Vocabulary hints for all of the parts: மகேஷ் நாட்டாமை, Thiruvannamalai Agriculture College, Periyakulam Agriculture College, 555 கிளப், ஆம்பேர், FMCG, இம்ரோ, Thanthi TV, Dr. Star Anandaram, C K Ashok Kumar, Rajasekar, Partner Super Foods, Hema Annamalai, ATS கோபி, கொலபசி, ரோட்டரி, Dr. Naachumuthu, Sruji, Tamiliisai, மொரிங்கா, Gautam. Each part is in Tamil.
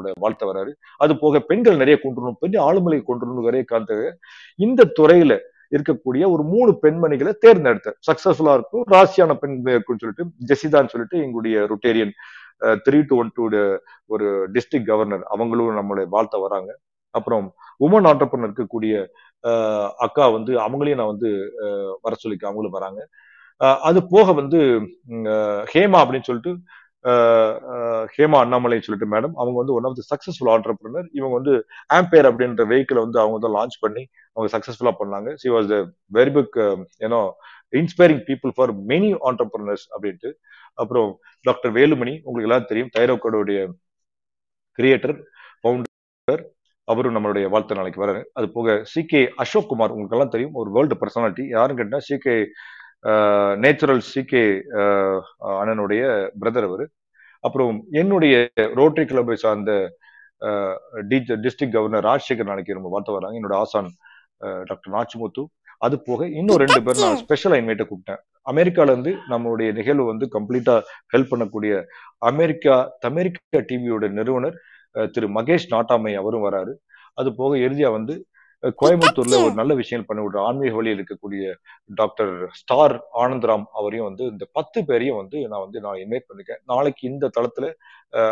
கூட வாழ்த்த வராரு. அது போக பெண்கள் நிறைய கொண்டு வரணும், பெரிய ஆளுமலை கொண்டு வரணும் வரைய காத்த இந்த துறையில இருக்கக்கூடிய ஒரு 3 பெண்மணிகளை தேர்ந்தெடுத்தார். சக்சஸ்ஃபுல்லா இருக்கும் ராசியான பெண் இருக்குன்னு சொல்லிட்டு ஜெசிதான்னு சொல்லிட்டு எங்களுடைய ரொட்டேரியன் 3-1-2 ஒரு டிஸ்ட்ரிக்ட் கவர்னர் அவங்களும் நம்மளை வாழ்த்த வராங்க. அப்புறம் உமன் ஆண்டர்பிரனர் இருக்கக்கூடிய அக்கா வந்து அவங்களையும் நான் வந்து வர சொல்லிக்க அவங்களும் வராங்க. அது போக வந்து ஹேமா அப்படின்னு சொல்லிட்டு ஹேமா அண்ணாமலை சொல்லிட்டு மேடம் அவங்க வந்து one of the successful entrepreneur. இவங்க வந்து ஆம்பேர் அப்படின்ற வெஹிக்கிளை வந்து அவங்க தான் லான்ச் பண்ணி அவங்க சக்சஸ்ஃபுல்லா பண்ணாங்க. She was the very big ஏனோ inspiring people for many entrepreneurs அப்படின்ட்டு. அப்புறம் டாக்டர் வேலுமணி உங்களுக்கு எல்லாம் தெரியும், தைரோக்கோடைய கிரியேட்டர் ஃபவுண்டர், அவரும் நம்மளுடைய வாழ்த்து நாளைக்கு வர்றாரு. அது போக சி கே அசோக் குமார் உங்களுக்கு எல்லாம் தெரியும், ஒரு வேர்ல்டு பர்சனாலிட்டி. யாரும் கேட்டா C K natural C K அண்ணனுடைய பிரதர் அவர். அப்புறம் என்னுடைய ரோட்டரி கிளப்பை சார்ந்த டிஸ்ட்ரிக்ட் கவர்னர் ராஜசேகர் நாளைக்கு ரொம்ப வாழ்த்து வர்றாங்க. என்னோட ஆசான் டாக்டர் நாச்சுமுத்து. அது போக இன்னும் 2 பேர் நான் ஸ்பெஷலா இன்வைட்டை கூப்பிட்டேன். அமெரிக்கால இருந்து நம்மளுடைய நிகழ்வு வந்து கம்ப்ளீட்டா ஹெல்ப் பண்ணக்கூடிய தமிரிக்கா டிவியோட நிறுவனர் திரு மகேஷ் நாட்டாமை அவரும் வராரு. அது போக இறுதியா வந்து கோயம்புத்தூர்ல ஒரு நல்ல விஷயம் பண்ணி விடுற ஆன்மீக வழியில் இருக்கக்கூடிய டாக்டர் ஸ்டார் ஆனந்தராம் அவரையும் வந்து இந்த 10 பேரையும் வந்து நான் இன்வைட் பண்ணிருக்கேன். நாளைக்கு இந்த தளத்துல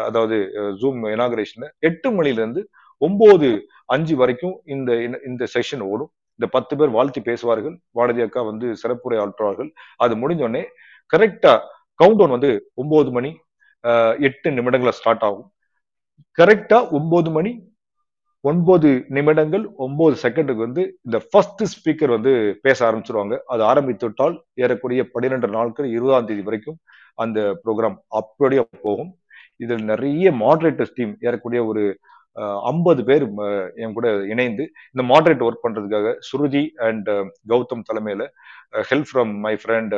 அதாவது ஜூம் இனாகரேஷன்ல 8 மணில இருந்து 9:05 வரைக்கும் இந்த செஷன் ஓடும். இந்த 10 பேர் வாழ்த்து பேசுவார்கள், வானதி அக்கா வந்து சிறப்புரை ஆற்றுவார்கள். அது முடிஞ்சோடனே கரெக்டா கவுண்டவுன் வந்து 9:08 ஸ்டார்ட் ஆகும். கரெக்டா 9:09 வந்து இந்த ஃபர்ஸ்ட் ஸ்பீக்கர் வந்து பேச ஆரம்பிச்சிருவாங்க. அது ஆரம்பித்து விட்டால் ஏறக்கூடிய 12 நாட்கள் 20 தேதி வரைக்கும் அந்த ப்ரோக்ராம் அப்படியே போகும். இதில் நிறைய மாடரேட்டர்ஸ் டீம் ஏறக்கூடிய ஒரு 50 பேர் என் கூட இணைந்து இந்த மாடரேட் ஒர்க் பண்றதுக்காக சுருஜி அண்ட் கௌதம் தலைமையில help from my friend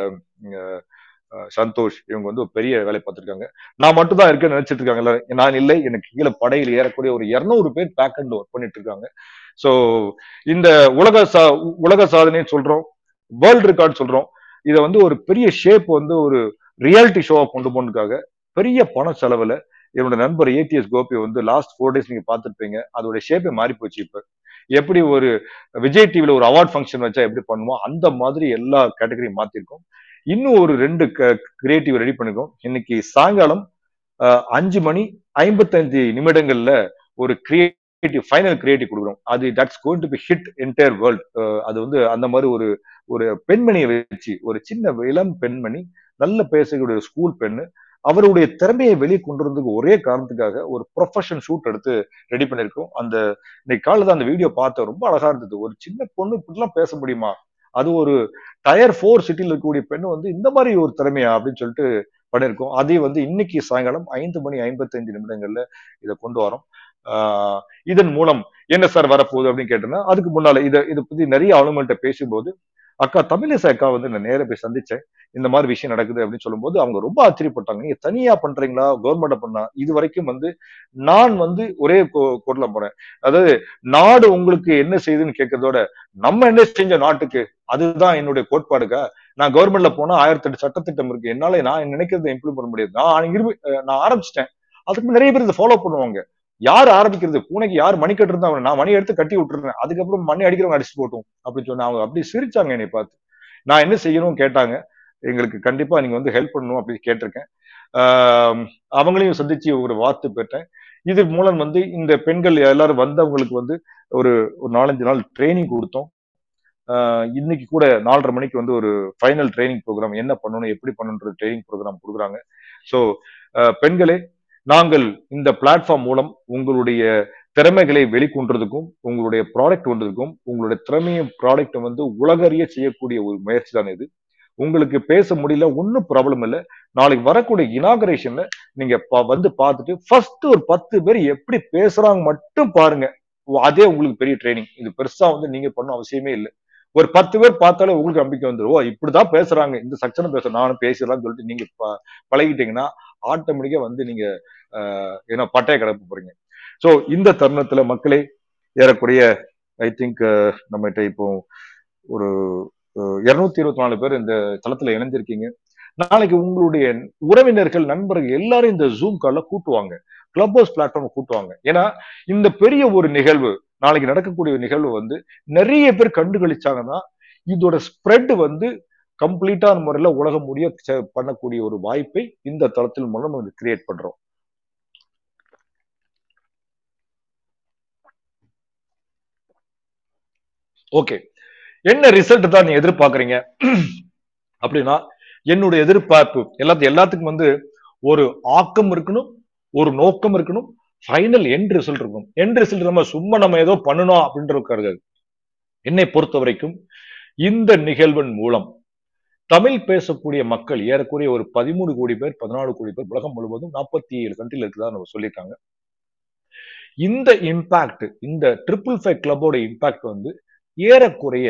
Santhosh இவங்க வந்து ஒரு பெரிய வேலை பார்த்துருக்காங்க. நான் மட்டும் தான் இருக்கேன்னு நினைச்சிட்டு இருக்காங்க எல்லாரும், நான் இல்லை, எனக்கு கீழே படையில் ஏறக்கூடிய ஒரு 200 பேர் பேக் அண்ட் ஒர்க் பண்ணிட்டு இருக்காங்க. ஸோ இந்த உலக சாதனைன்னு சொல்றோம், வேர்ல்டு ரெக்கார்ட் சொல்றோம், இதை வந்து ஒரு பெரிய ஷேப் வந்து ஒரு ரியாலிட்டி ஷோவா கொண்டு போனதுக்காக பெரிய பண செலவுல என்னோட நண்பர் ATS கோபி வந்து லாஸ்ட் 4 டேஸ் நீங்க பாத்துருப்பீங்க, அதோட ஷேப்பே மாறி போச்சு. இப்ப எப்படி ஒரு விஜய் டிவில ஒரு அவார்ட் ஃபங்க்ஷன் வச்சா எப்படி பண்ணுவோம் அந்த மாதிரி எல்லா கேட்டகரியும் மாத்திருக்கோம். இன்னும் ஒரு 2 கிரியேட்டிவ் ரெடி பண்ணிருக்கோம். இன்னைக்கு சாயங்காலம் 5:55 ஒரு கிரியேட்டிவ் ஃபைனல் கிரியேட்டிவ் கொடுக்குறோம். அது that's going to be hit entire world. அது வந்து அந்த மாதிரி ஒரு ஒரு பெண்மணியை வச்சு ஒரு சின்ன இளம் பெண்மணி நல்ல பேசக்கூடிய ஒரு ஸ்கூல் பெண்ணு அவருடைய திறமையை வெளியே கொண்டு வரதுக்கு ஒரே காரணத்துக்காக ஒரு ப்ரொஃபஷன் ஷூட் எடுத்து ரெடி பண்ணிருக்கோம். அந்த இன்னைக்கு காலையில அந்த வீடியோ பார்த்தேன், ரொம்ப அழகா இருந்தது. ஒரு சின்ன பொண்ணு இப்படிலாம் பேச முடியுமா, அது ஒரு Tier 4 சிட்டியில் இருக்கக்கூடிய பெண்ணு வந்து இந்த மாதிரி ஒரு திறமையா அப்படின்னு சொல்லிட்டு பண்ணியிருக்கோம். அதே வந்து இன்னைக்கு சாயங்காலம் 5:55 இதை கொண்டு வரோம். இதன் மூலம் என்ன சார் வரப்போகுது அப்படின்னு கேட்டோம்னா, அதுக்கு முன்னால இதை பத்தி நிறைய ஆளுங்கள்கிட்ட பேசும்போது அக்கா தமிழிசை அக்கா வந்து நான் நேர போய் சந்திச்சேன். இந்த மாதிரி விஷயம் நடக்குது அப்படின்னு சொல்லும்போது அவங்க ரொம்ப ஆச்சரியப்பட்டாங்க. நீங்க தனியா பண்றீங்களா கவர்மெண்ட்டை பண்ணா? இது வரைக்கும் வந்து நான் வந்து ஒரே கோட்ல போறேன், அதாவது நாடு உங்களுக்கு என்ன செய்யுதுன்னு கேட்கறதோட நம்ம என்ன செஞ்ச நாட்டுக்கு, அதுதான் என்னுடைய கோட்பாடுக்கா. நான் கவர்மெண்ட்ல போனா 1800 சட்டத்திட்டம் இருக்கு, என்னால நான் நினைக்கிறத இம்ப்ளிமெண்ட் பண்ண முடியாது. நான் ஆரம்பிச்சிட்டேன், அதுக்கு நிறைய பேர் இதை ஃபாலோ பண்ணுவாங்க. யார் ஆரம்பிக்கிறது? பூனைக்கு யார் மணி கட்டுறது? அவனை நான் மணி எடுத்து கட்டி விட்டுறேன், அதுக்கப்புறம் மணி அடிக்கிறவங்க அடிச்சு போட்டோம் அப்படின்னு சொன்னா அவங்க அப்படி சிரிச்சாங்க என்னை பார்த்து. நான் என்ன செய்யணும் கேட்டாங்க, எங்களுக்கு கண்டிப்பா நீங்க வந்து ஹெல்ப் பண்ணணும் அப்படின்னு கேட்டிருக்கேன். அவங்களையும் சந்திச்சு ஒரு வார்த்தை பெற்றேன். இது மூலம் வந்து இந்த பெண்கள் எல்லாரும் வந்தவங்களுக்கு வந்து ஒரு 4-5 நாள் ட்ரைனிங் கொடுத்தோம். இன்னைக்கு கூட 4:30 வந்து ஒரு ஃபைனல் ட்ரைனிங் ப்ரோக்ராம், என்ன பண்ணணும் எப்படி பண்ணணுன்ற ட்ரைனிங் ப்ரோக்ராம் கொடுக்குறாங்க. ஸோ பெண்களே, நாங்கள் இந்த பிளாட்ஃபார்ம் மூலம் உங்களுடைய திறமைகளை வெளிக்கொண்டதுக்கும் உங்களுடைய ப்ராடக்ட் ஒன்றதுக்கும் உங்களுடைய திறமையும் ப்ராடக்டும் வந்து உலகறிய செய்யக்கூடிய ஒரு முயற்சி தான் இது. உங்களுக்கு பேச முடியல ஒன்றும் ப்ராப்ளம் இல்லை, நாளைக்கு வரக்கூடிய இனாகரேஷன்ல நீங்க வந்து பார்த்துட்டு ஃபர்ஸ்ட் ஒரு 10 பேர் எப்படி பேசுறாங்க மட்டும் பாருங்க, அதே உங்களுக்கு பெரிய ட்ரைனிங். இது பெருசா வந்து நீங்க பண்ண அவசியமே இல்லை, ஒரு 10 பேர் பார்த்தாலே உங்களுக்கு நம்பிக்கை வந்துடும். இப்படிதான் பேசுறாங்க, இந்த சக்சனும் பேசுறேன் நானும் பேசலாம்னு சொல்லிட்டு நீங்க பழகிட்டீங்கன்னா ஆட்டோமேட்டிக்கா வந்து நீங்க பட்டைய கிளப்ப போறீங்க. ஸோ இந்த தருணத்துல மக்களே, ஏறக்குறைய ஐ திங்க் நம்மகிட்ட இப்போ ஒரு 224 பேர் இந்த தளத்துல இணைஞ்சிருக்கீங்க. நாளைக்கு உங்களுடைய உறவினர்கள் நண்பர்கள் எல்லாரும் இந்த ஜூம் கால்ல கூட்டுவாங்க. கிளப் ஹவுஸ் பிளாட்ஃபார்ம் கூட்டுவாங்க. ஏன்னா இந்த பெரிய ஒரு நிகழ்வு, நாளைக்கு நடக்கக்கூடிய ஒரு நிகழ்வு வந்து நிறைய பேர் கண்டுகளிச்சாங்கன்னா இதோட ஸ்ப்ரெட் வந்து கம்ப்ளீட்டான முறையில் உலகம் முடிய பண்ணக்கூடிய ஒரு வாய்ப்பை இந்த தளத்தின் மூலம் நம்ம கிரியேட் பண்றோம். ஓகே, என்ன ரிசல்ட் தான் நீ எதிர்பார்க்குறீங்க அப்படின்னா, என்னுடைய எதிர்பார்ப்பு எல்லாத்துக்கும் வந்து ஒரு ஆக்கம் இருக்கணும், ஒரு நோக்கம் இருக்கணும், ஃபைனல் எண்ட் ரிசல்ட் இருக்கும். எண்ட் ரிசல்ட் நம்ம ஏதோ பண்ணணும் அப்படின்ற கருது. என்னை பொறுத்த வரைக்கும் இந்த நிகழ்வின் மூலம் தமிழ் பேசக்கூடிய மக்கள் ஏறக்குறைய ஒரு 13 கோடி பேர், 14 கோடி பேர் உலகம் முழுவதும் 47 கண்ட்ரியில் இருக்குதான் நம்ம சொல்லியிருக்காங்க. இந்த இம்பாக்ட், இந்த 555 கிளப்போட இம்பாக்ட் வந்து ஏறக்குறைய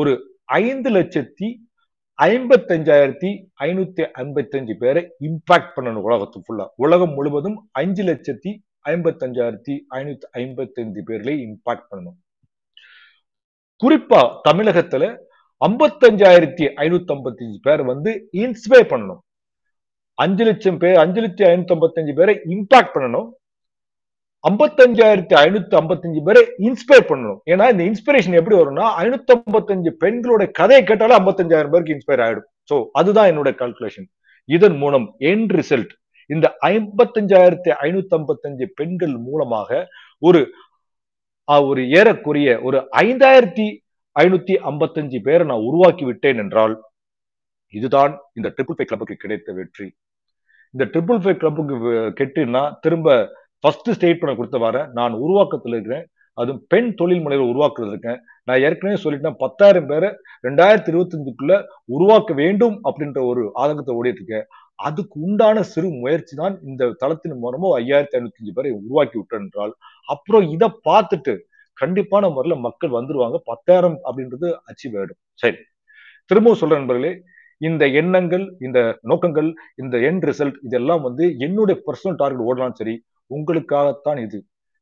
ஒரு 5,55,555 பேரை இம்பாக்ட் பண்ணணும் உலகத்து ஃபுல்லா. உலகம் முழுவதும் 5,55,555 பேர்களை இம்பாக்ட் பண்ணணும். குறிப்பா தமிழகத்துல 55,555 பேர் வந்து இன்ஸ்பயர் பண்ணணும். 5,05,55 பேரை இம்பாக்ட் பண்ணணும். 55,555 பேரை இன்ஸ்பயர் பண்ணணும். ஏன்னா இந்த இன்ஸ்பிரேஷன் எப்படி வரும்னா, 555 பெண்களோட கதையை கேட்டாலும் 55,000 பேருக்கு இன்ஸ்பயர் ஆயிடும். சோ அதுதான் என்னோட கால்குலேஷன். இதன் மூலம் எண்ட் ரிசல்ட் இந்த 55,555 பெண்கள் மூலமாக ஒரு ஏறக்குறைய ஒரு 5,555 பேரை நான் உருவாக்கி விட்டேன் என்றால் இதுதான் இந்த 555 கிளப்புக்கு கிடைத்த வெற்றி. இந்த 555 கிளப்புக்கு கெட்டுன்னா திரும்ப ஃபர்ஸ்ட் ஸ்டேட்மெண்ட் கொடுத்த வர நான் உருவாக்கத்தில் இருக்கிறேன், அதுவும் பெண் தொழில் முனைவர் உருவாக்குறது இருக்கேன். நான் ஏற்கனவே சொல்லிட்டேன் 10,000 பேரை 2025க்குள்ள உருவாக்க வேண்டும் அப்படின்ற ஒரு ஆதங்கத்தை ஓடிட்டு இருக்கேன். அதுக்கு உண்டான சிறு முயற்சி தான் இந்த தளத்தின் மூலமும் 5,555 பேரை உருவாக்கி விட்டேன் என்றால் அப்புறம் இதை பார்த்துட்டு கண்டிப்பான முறையில் மக்கள் வந்துருவாங்க. 10,000 அப்படின்றது அச்சீவ் ஆயிடும். சரி, திரும்பவும் சொல்ற நண்பர்களே, இந்த எண்ணங்கள், இந்த நோக்கங்கள், இந்த எண்ட் ரிசல்ட் இதெல்லாம் வந்து என்னுடைய பர்சனல் டார்கெட் ஓடலாம். சரி, உங்களுக்காகத்தான் இது.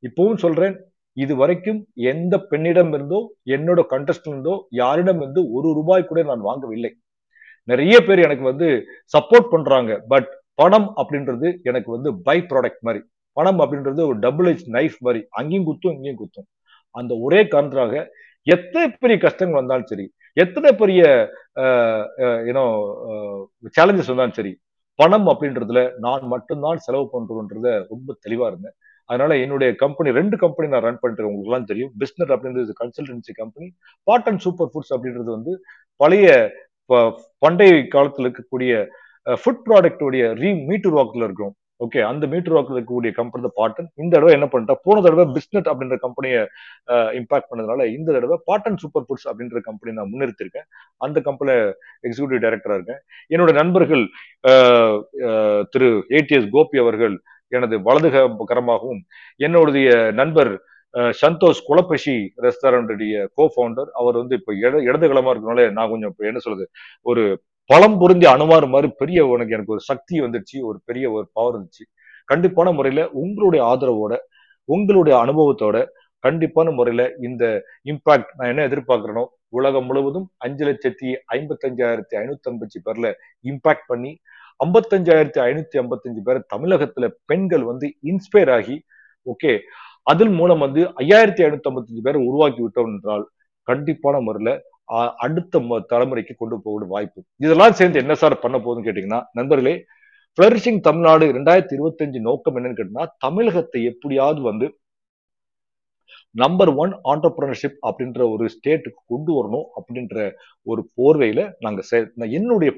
இப்பவும் சொல்றேன், இது வரைக்கும் எந்த பெண்ணிடம் இருந்தோ என்னோட கண்டஸ்ட் இருந்தோ யாரிடம் இருந்து ₹1 கூட நான் வாங்கவில்லை. நிறைய பேர் எனக்கு வந்து சப்போர்ட் பண்றாங்க. பட் பணம் அப்படின்றது எனக்கு வந்து பை ப்ராடக்ட் மாதிரி. பணம் அப்படின்றது ஒரு டபுள் எட்ஜ் நைஃப் மாதிரி, அங்கேயும் குத்தும் இங்கேயும் குத்தும். அந்த ஒரே காரணத்தினாக எத்தனை பெரிய கஷ்டங்கள் வந்தாலும் சரி, எத்தனை பெரிய சேலஞ்சஸ் வந்தாலும் சரி, பணம் அப்படின்றதுல நான் மட்டும்தான் செலவு பண்றதுன்றத ரொம்ப தெளிவா இருந்தேன். அதனால என்னுடைய கம்பெனி, 2 கம்பெனி நான் ரன் பண்றேன். உங்களுக்கு எல்லாம் தெரியும், பிஸ்னஸ் அப்படின்றது consultancy company, partner super foods அப்படின்றது வந்து பழைய பண்டைய காலத்தில் இருக்கக்கூடிய ஃபுட் ப்ராடக்ட் உடைய மீட் உருவாக்கத்தில் இருக்கிறோம். ஓகே, அந்த மீட் உருவாக்கத்தில் இருக்கக்கூடிய கம்பெனி பார்ட்னர். இந்த தடவை என்ன பண்ணிட்டா, போன தடவை பிஸ்னஸ் அப்படின்ற கம்பெனியை இம்பாக்ட் பண்ணதுனால இந்த தடவை பார்ட்னர் சூப்பர் ஃபுட்ஸ் அப்படின்ற கம்பெனி நான் முன்னிறுத்திருக்கேன். அந்த கம்பெனியில எக்ஸிக்யூட்டிவ் டைரக்டரா இருக்கேன். என்னோட நண்பர்கள் திரு ATS கோபி அவர்கள் எனது வலதுகரமாகவும், என்னுடைய நண்பர் சந்தோஷ் கொலபசி ரெஸ்டாரண்டுடைய கோ ஃபவுண்டர், அவர் வந்து இப்ப இடதுகளமா இருக்கனால நான் கொஞ்சம் என்ன சொல்றது, ஒரு பலம் பொருந்திய அணுவாறு மாதிரி பெரிய எனக்கு ஒரு சக்தி வந்துருச்சு, ஒரு பெரிய ஒரு பவர் இருந்துச்சு. கண்டிப்பான முறையில உங்களுடைய ஆதரவோட, உங்களுடைய அனுபவத்தோட கண்டிப்பான முறையில இந்த இம்பாக்ட் நான் என்ன எதிர்பார்க்கிறேனோ, உலகம் முழுவதும் 5,55,555 பேர்ல இம்பாக்ட் பண்ணி 55,555 பேர் தமிழகத்துல பெண்கள் வந்து இன்ஸ்பயர் ஆகி, ஓகே, அதன் மூலம் வந்து 5,555 பேரை உருவாக்கி விட்டோம் என்றால் கண்டிப்பான முறையில அடுத்த தலைமுறைக்கு கொண்டு போக வாய்ப்பு. இதெல்லாம் சேர்ந்து என்ன சார் பண்ண போகுதுன்னு கேட்டீங்கன்னா, நண்பர்களே, ஃபிளரிஷிங் தமிழ்நாடு 2025 நோக்கம் என்னன்னு கேட்டீங்கன்னா, தமிழகத்தை எப்படியாவது வந்து நம்பர் 1 ஆண்டர்பிரினர்ஷிப் அப்படின்ற ஒரு ஸ்டேட்டுக்கு கொண்டு வரணும் அப்படின்ற ஒரு போர்வையில நாங்கள் என்னுடைய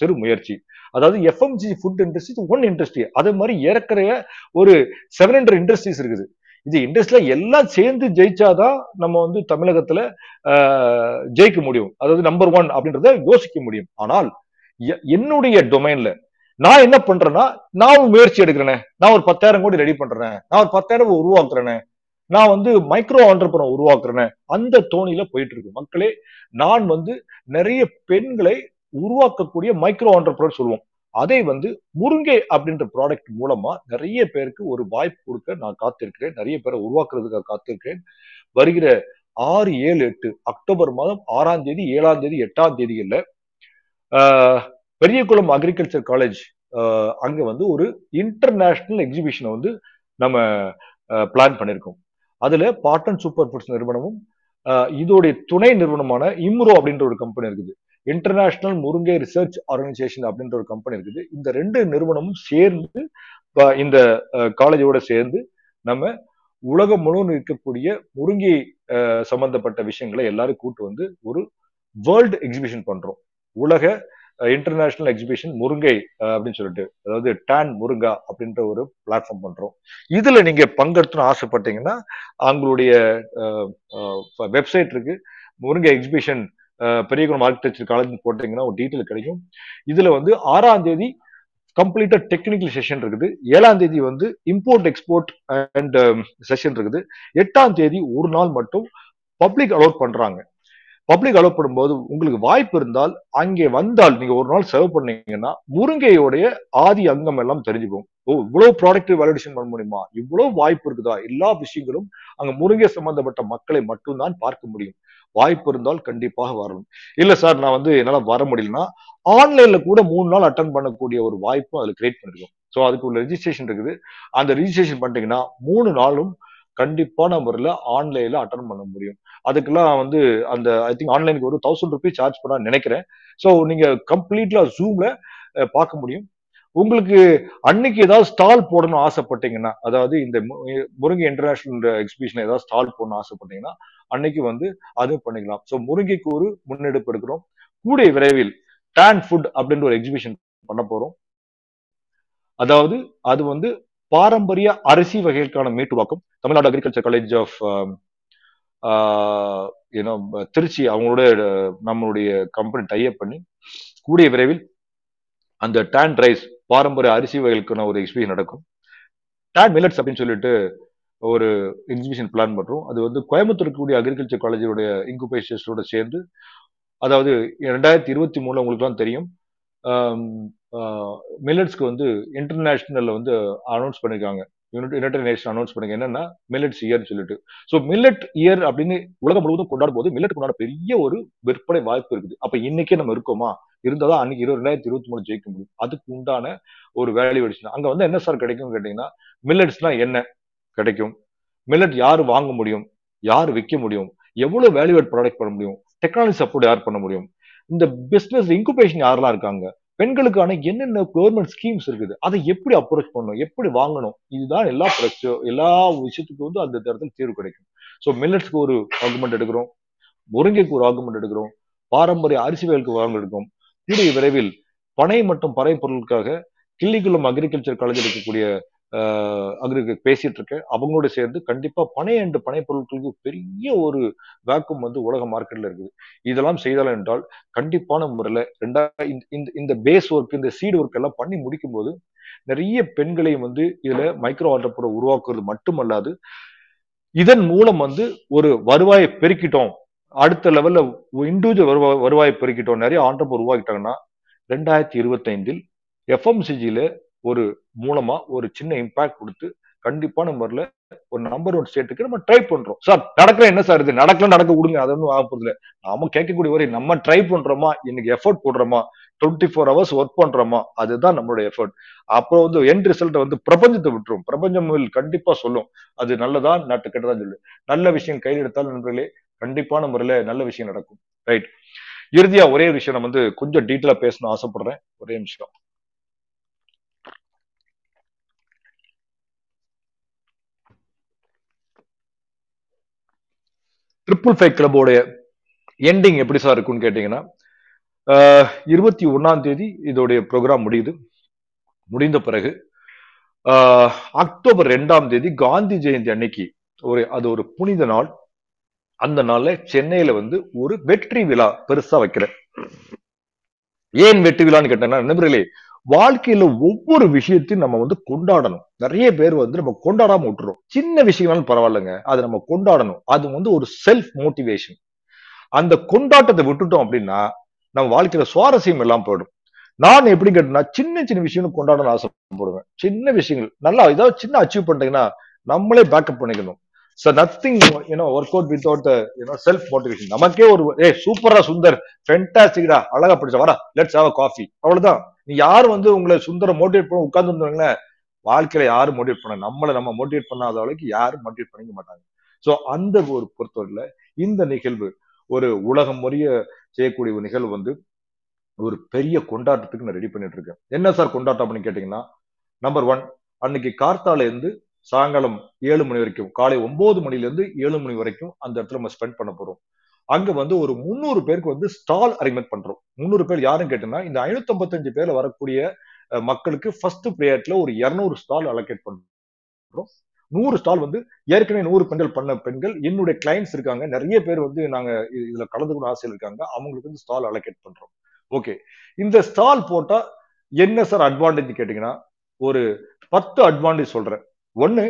சிறு முயற்சி, அதாவது FMCG ஃபுட் இண்டஸ்ட்ரி 1 இண்டஸ்ட்ரி, அதே மாதிரி ஏற்கனவே ஒரு 700 இண்டஸ்ட்ரீஸ் இருக்குது. இது இண்டஸ்ட்ரியில எல்லாம் சேர்ந்து ஜெயிச்சாதான் நம்ம வந்து தமிழகத்துல ஜெயிக்க முடியும், அதாவது நம்பர் 1 அப்படின்றத யோசிக்க முடியும். ஆனால் என்னுடைய டொமைன்ல நான் என்ன பண்றேன்னா, நான் முயற்சி எடுக்கிறேனே, நான் ஒரு 10,000 கோடி ரெடி பண்றேன், நான் ஒரு 10,000 உருவாக்குறேனே, நான் வந்து மைக்ரோ ஆண்டர்பிரனர் உருவாக்குறேன், அந்த தோணியில போயிட்டு இருக்கு. மக்களே, நான் வந்து நிறைய பெண்களை உருவாக்கக்கூடிய மைக்ரோ ஆண்டர்பிரனர் சொல்லுவோம். அதை வந்து முருங்கை அப்படின்ற ப்ராடக்ட் மூலமா நிறைய பேருக்கு ஒரு வாய்ப்பு கொடுக்க நான் காத்திருக்கிறேன், நிறைய பேரை உருவாக்குறதுக்காக காத்திருக்கிறேன். வருகிற 6, 7, 8 அக்டோபர் மாதம் 6ஆம் தேதி, 7ஆம் தேதி, 8ஆம் தேதிகளில் பெரியகுளம் அக்ரிகல்ச்சர் காலேஜ் அங்க வந்து ஒரு இன்டர்நேஷனல் எக்ஸிபிஷனை வந்து நம்ம பிளான் பண்ணியிருக்கோம். அதுல பார்ட்னர் சூப்பர் ஃபுட்ஸ் நிறுவனமும் இதோடைய துணை நிறுவனமான இம்ரோ அப்படின்ற ஒரு கம்பெனி இருக்குது, இன்டர்நேஷனல் மொரிங்கா ரிசர்ச் ஆர்கனைசேஷன் அப்படின்ற ஒரு கம்பெனி இருக்குது. இந்த ரெண்டு நிறுவனமும் சேர்ந்து இந்த காலேஜோட சேர்ந்து நம்ம உலகம் முழுவதும் இருக்கக்கூடிய மொரிங்கை சம்பந்தப்பட்ட விஷயங்களை எல்லாரும் கூட்டு வந்து ஒரு வேர்ல்டு எக்ஸிபிஷன் பண்றோம். உலக இன்டர்நேஷனல் எக்ஸிபிஷன் மொரிங்கை அப்படின்னு சொல்லிட்டு, அதாவது டான் மொரிங்கா அப்படின்ற ஒரு பிளாட்ஃபார்ம் பண்றோம். இதுல நீங்க பங்கெடுத்துன்னு ஆசைப்பட்டீங்கன்னா அவங்களுடைய வெப்சைட் இருக்கு, மொரிங்கா exhibition Periyakulam architecture college போட்டீங்கன்னா ஒரு டீட்டெயில் கிடைக்கும். இதுல வந்து 6ஆம் தேதி கம்ப்ளீட்டா டெக்னிக்கல் செஷன் இருக்குது, 7ஆம் தேதி வந்து இம்போர்ட் எக்ஸ்போர்ட் அண்ட் செஷன் இருக்குது, 8ஆம் தேதி ஒரு நாள் மட்டும் பப்ளிக் அலோட் பண்றாங்க. பப்ளிக் அலோட் பண்ணும்போது உங்களுக்கு வாய்ப்பு இருந்தால் அங்கே வந்தால் நீங்க ஒரு நாள் சர்வ் பண்ணீங்கன்னா முருங்கையோடைய ஆதி அங்கம் எல்லாம் தெரிஞ்சுக்கும். ஓ, இவ்வளவு ப்ராடக்டிவ் வேலிடேஷன் பண்ண முடியுமா, இவ்வளவு வாய்ப்பு இருக்குதா, எல்லா விஷயங்களும் அங்க முருங்கை சம்பந்தப்பட்ட மக்களை மட்டும்தான் பார்க்க முடியும். வாய்ப்பு இருந்தால் கண்டிப்பாக வரணும். இல்ல சார் நான் வந்து என்னால வர முடியலன்னா ஆன்லைன்ல கூட 3 நாள் அட்டன் பண்ணக்கூடிய ஒரு வாய்ப்பும் அதுல கிரியேட் பண்ணிருக்கோம். ஸோ அதுக்கு உள்ள ரெஜிஸ்ட்ரேஷன் இருக்குது, அந்த ரெஜிஸ்ட்ரேஷன் பண்ணிட்டீங்கன்னா 3 நாளும் கண்டிப்பான முறையில ஆன்லைன்ல அட்டன் பண்ண முடியும். அதுக்கெல்லாம் வந்து அந்த ஐ திங்க் ஆன்லைனுக்கு ஒரு 1000 ரூபீஸ் சார்ஜ் பண்ண நினைக்கிறேன். ஸோ நீங்க கம்ப்ளீட்லா ஜூம்ல பார்க்க முடியும். உங்களுக்கு அன்னைக்கு ஏதாவது ஸ்டால் போடணும் ஆசைப்பட்டீங்கன்னா, அதாவது இந்த முருங்கை இன்டர்நேஷனல் எக்ஸிபிஷன் ஏதாவது ஸ்டால் போடணும் ஆசைப்பட்டீங்கன்னா அன்னைக்கு வந்து அதுவும் பண்ணிக்கலாம். ஸோ முருங்கைக்கு ஒரு முன்னெடுப்பு எடுக்கிறோம். கூடிய விரைவில் டான் ஃபுட் அப்படின்ற ஒரு எக்ஸிபிஷன் பண்ண போறோம். அதாவது அது வந்து பாரம்பரிய அரிசி வகைகளுக்கான மீட்டுவாக்கம். Tamil Nadu agriculture college of Trichy அவங்களோட நம்மளுடைய கம்பெனி டைப் பண்ணி கூடிய விரைவில் அந்த டான் ரைஸ் பாரம்பரிய அரிசி வகைகளுக்கான ஒரு எக்ஸிபிஷன் நடக்கும். டான் மில்லட்ஸ் அப்படின்னு சொல்லிட்டு ஒரு எக்ஸிபிஷன் பிளான் பண்றோம். அது வந்து கோயம்புத்தூர் கூடிய அக்ரிகல்ச்சர் காலேஜோடைய இன்குபேஷன்ஸோட சேர்ந்து, அதாவது 2023 உங்களுக்கு தான் தெரியும் மில்லட்ஸ்க்கு வந்து இன்டர்நேஷனல்ல வந்து அனௌன்ஸ் பண்ணிருக்காங்க, யுனைடெட் நேஷன் அனௌன்ஸ் பண்ணிருக்காங்க என்னன்னா மில்லட்ஸ் இயர்னு சொல்லிட்டு. ஸோ மில்லட் இயர் அப்படின்னு உலகம் முழுவதும் கொண்டாடும் போது மில்லட் கொண்டாட பெரிய ஒரு விற்பனை வாய்ப்பு இருக்குது. அப்ப இன்னைக்கே நம்ம இருக்கோமா, இருந்தாதான் அன்னைக்கு 2023 ஜெயிக்க முடியும். அதுக்கு உண்டான ஒரு வேல்யூவேஷன் அங்க வந்து என்ன சார் கிடைக்கும் கேட்டீங்கன்னா, மில்லட்ஸ்னா என்ன கிடைக்கும், மில்லட் யாரு வாங்க முடியும், யாரு விற்க முடியும், எவ்வளவு வேல்யூவேட் ப்ராடக்ட் பண்ண முடியும், டெக்னாலஜி சப்போர்ட் யார் பண்ண முடியும், இந்த பிஸ்னஸ் இன்குபேஷன் யாரெல்லாம் இருக்காங்க, பெண்களுக்கான என்னென்ன கவர்மெண்ட் ஸ்கீம்ஸ் இருக்குது, அதை எப்படி அப்ரோச் பண்ணணும், எப்படி வாங்கணும், இதுதான் எல்லா விஷயத்துக்கும் வந்து அந்த இடத்துல தீர்வு கிடைக்கும். ஸோ மில்லட்ஸ்க்கு ஒரு ஆர்குமெண்ட் எடுக்கிறோம், முருங்கைக்கு ஒரு ஆர்குமெண்ட் எடுக்கிறோம், பாரம்பரிய அரிசி வகைகளுக்கு வாங்க எடுக்கும். கூடிய விரைவில் பனை மற்றும் பறை பொருளுக்காக கிள்ளிக்குளம் அக்ரிகல்ச்சர் காலேஜ் இருக்கக்கூடிய பேசிட்டு இருக்க அவங்களோட சேர்ந்து கண்டிப்பா பனை அண்டு பனை பொருட்களுக்கு பெரிய ஒரு வேக்கம் வந்து உலக மார்க்கெட்ல இருக்குது. இதெல்லாம் செய்தால் என்றால் கண்டிப்பான முறையில இந்த பேஸ் ஒர்க், இந்த சீடு ஒர்க் எல்லாம் பண்ணி முடிக்கும் போது நிறைய பெண்களையும் வந்து இதுல மைக்ரோ ஆண்டர்பிரனரை உருவாக்குறது மட்டுமல்லாது இதன் மூலம் வந்து ஒரு வருவாயை பெருக்கிட்டோம், அடுத்த லெவல்ல இண்டிவிஜுவல் வருவாயை பெருக்கிட்டோம், நிறைய ஆண்டர்பிரனர் உருவாக்கிட்டாங்கன்னா 2025 FMCG-ல ஒரு மூலமா ஒரு சின்ன இம்பாக்ட் கொடுத்து கண்டிப்பான முறையில ஒரு நம்பர் 1 ஸ்டேட்டுக்கு நம்ம ட்ரை பண்றோம். சார் நடக்கிற என்ன சார் இது, நடக்க விடுங்க, அது ஒன்றும் ஆக போறதுல நாம கேட்கக்கூடிய வரை நம்ம ட்ரை பண்றோமா, இன்னைக்கு எஃபர்ட் போடுறோமா, 24 hours ஒர்க் பண்றோமா, அதுதான் நம்மளுடைய எஃபர்ட். அப்புறம் வந்து எண்ட் ரிசல்ட் வந்து பிரபஞ்சத்தை விட்டுரும், பிரபஞ்சம் கண்டிப்பா சொல்லும் அது நல்லதா நாட்டு கெட்டதான் சொல்லு. நல்ல விஷயம் கையில் எடுத்தால் நண்பர்களே கண்டிப்பான முறையில நல்ல விஷயம் நடக்கும். ரைட், இறுதியா ஒரே விஷயம் நம்ம வந்து கொஞ்சம் டீட்டெயிலா பேசணும் ஆசைப்படுறேன். ஒரே நிமிஷம்.555 கிளப்போடைய எண்டிங் எப்படி சார் இருக்குன்னு கேட்டீங்கன்னா, 21ஆம் தேதி இதோடைய ப்ரோக்ராம் முடியுது. முடிந்த பிறகு அக்டோபர் 2ஆம் தேதி காந்தி ஜெயந்தி அன்னைக்கு அது ஒரு புனித நாள். அந்த நாள்ல சென்னையில வந்து ஒரு வெற்றி விழா பெருசா வைக்கிறேன். ஏன் வெற்றி விழான்னு கேட்டேன்னா நண்பர்களே, வாழ்க்கையில ஒவ்வொரு விஷயத்தையும் நம்ம வந்து கொண்டாடணும். நிறைய பேர் வந்து நம்ம கொண்டாடாம விட்டுறோம். சின்ன விஷயம்னாலும் பரவாயில்லைங்க, அதை நம்ம கொண்டாடணும். அது வந்து ஒரு செல்ஃப் மோட்டிவேஷன். அந்த கொண்டாட்டத்தை விட்டுட்டோம் அப்படின்னா நம்ம வாழ்க்கையில சுவாரஸ்யம் எல்லாம் போயிடும். நான் எப்படி கேட்டேன்னா சின்ன விஷயம் கொண்டாடணும் ஆசைப்படுவேன். சின்ன விஷயங்கள் நல்லா ஏதாவது சின்ன அச்சீவ் பண்ணிட்டீங்கன்னா நம்மளே பேக்கப் பண்ணிக்கணும். So nothing, work out without, self motivation. Namakku oru, hey, super Sundar, fantastic da, alaga padicha, vara, let's have a coffee. Avladhaan. நீ யார் உங்களை சுந்தர மோட்டிவேட் பண்ண உட்கார்ந்துருந்தவங்கள வாழ்க்கையில யாரு மோட்டிவேட் பண்ண, நம்ம மோட்டிவேட் பண்ணாத அளவுக்கு யாரும் மோட்டிவேட் பண்ணிக்க மாட்டாங்க. ஸோ அந்த ஒரு பொறுத்தவரையில இந்த நிகழ்வு ஒரு உலகம் முறைய செய்யக்கூடிய ஒரு நிகழ்வு ஒரு பெரிய கொண்டாட்டத்துக்கு நான் ரெடி பண்ணிட்டு இருக்கேன். என்ன சார் கொண்டாட்டம் அப்படின்னு கேட்டீங்கன்னா, நம்பர் ஒன், அன்னைக்கு கார்த்தால இருந்து சாயங்காலம் 7 மணி வரைக்கும், காலை 9 மணிலேருந்து 7 மணி வரைக்கும் அந்த இடத்துல நம்ம ஸ்பெண்ட் பண்ண போறோம். அங்க ஒரு 300 பேருக்கு ஸ்டால் அரேஞ்ச்மெண்ட் பண்றோம். 300 பேர் யாரும் கேட்டோம்னா, இந்த 555 பேர்ல வரக்கூடிய மக்களுக்கு ஃபர்ஸ்ட் பிரியட்ல ஒரு 200 ஸ்டால் அலோகேட் பண்றோம். 100 ஸ்டால் ஏற்கனவே 100 பெண்கள் பண்ண பெண்கள் என்னுடைய கிளைண்ட்ஸ் இருக்காங்க, நிறைய பேர் நாங்க இதுல கலந்துக்கணும் ஆசையில் இருக்காங்க, அவங்களுக்கு ஸ்டால் அலோகேட் பண்றோம். ஓகே, இந்த ஸ்டால் போட்டா என்ன சார் அட்வான்டேஜ் கேட்டீங்கன்னா, ஒரு 10 அட்வான்டேஜ் சொல்றேன். ஒண்ணு,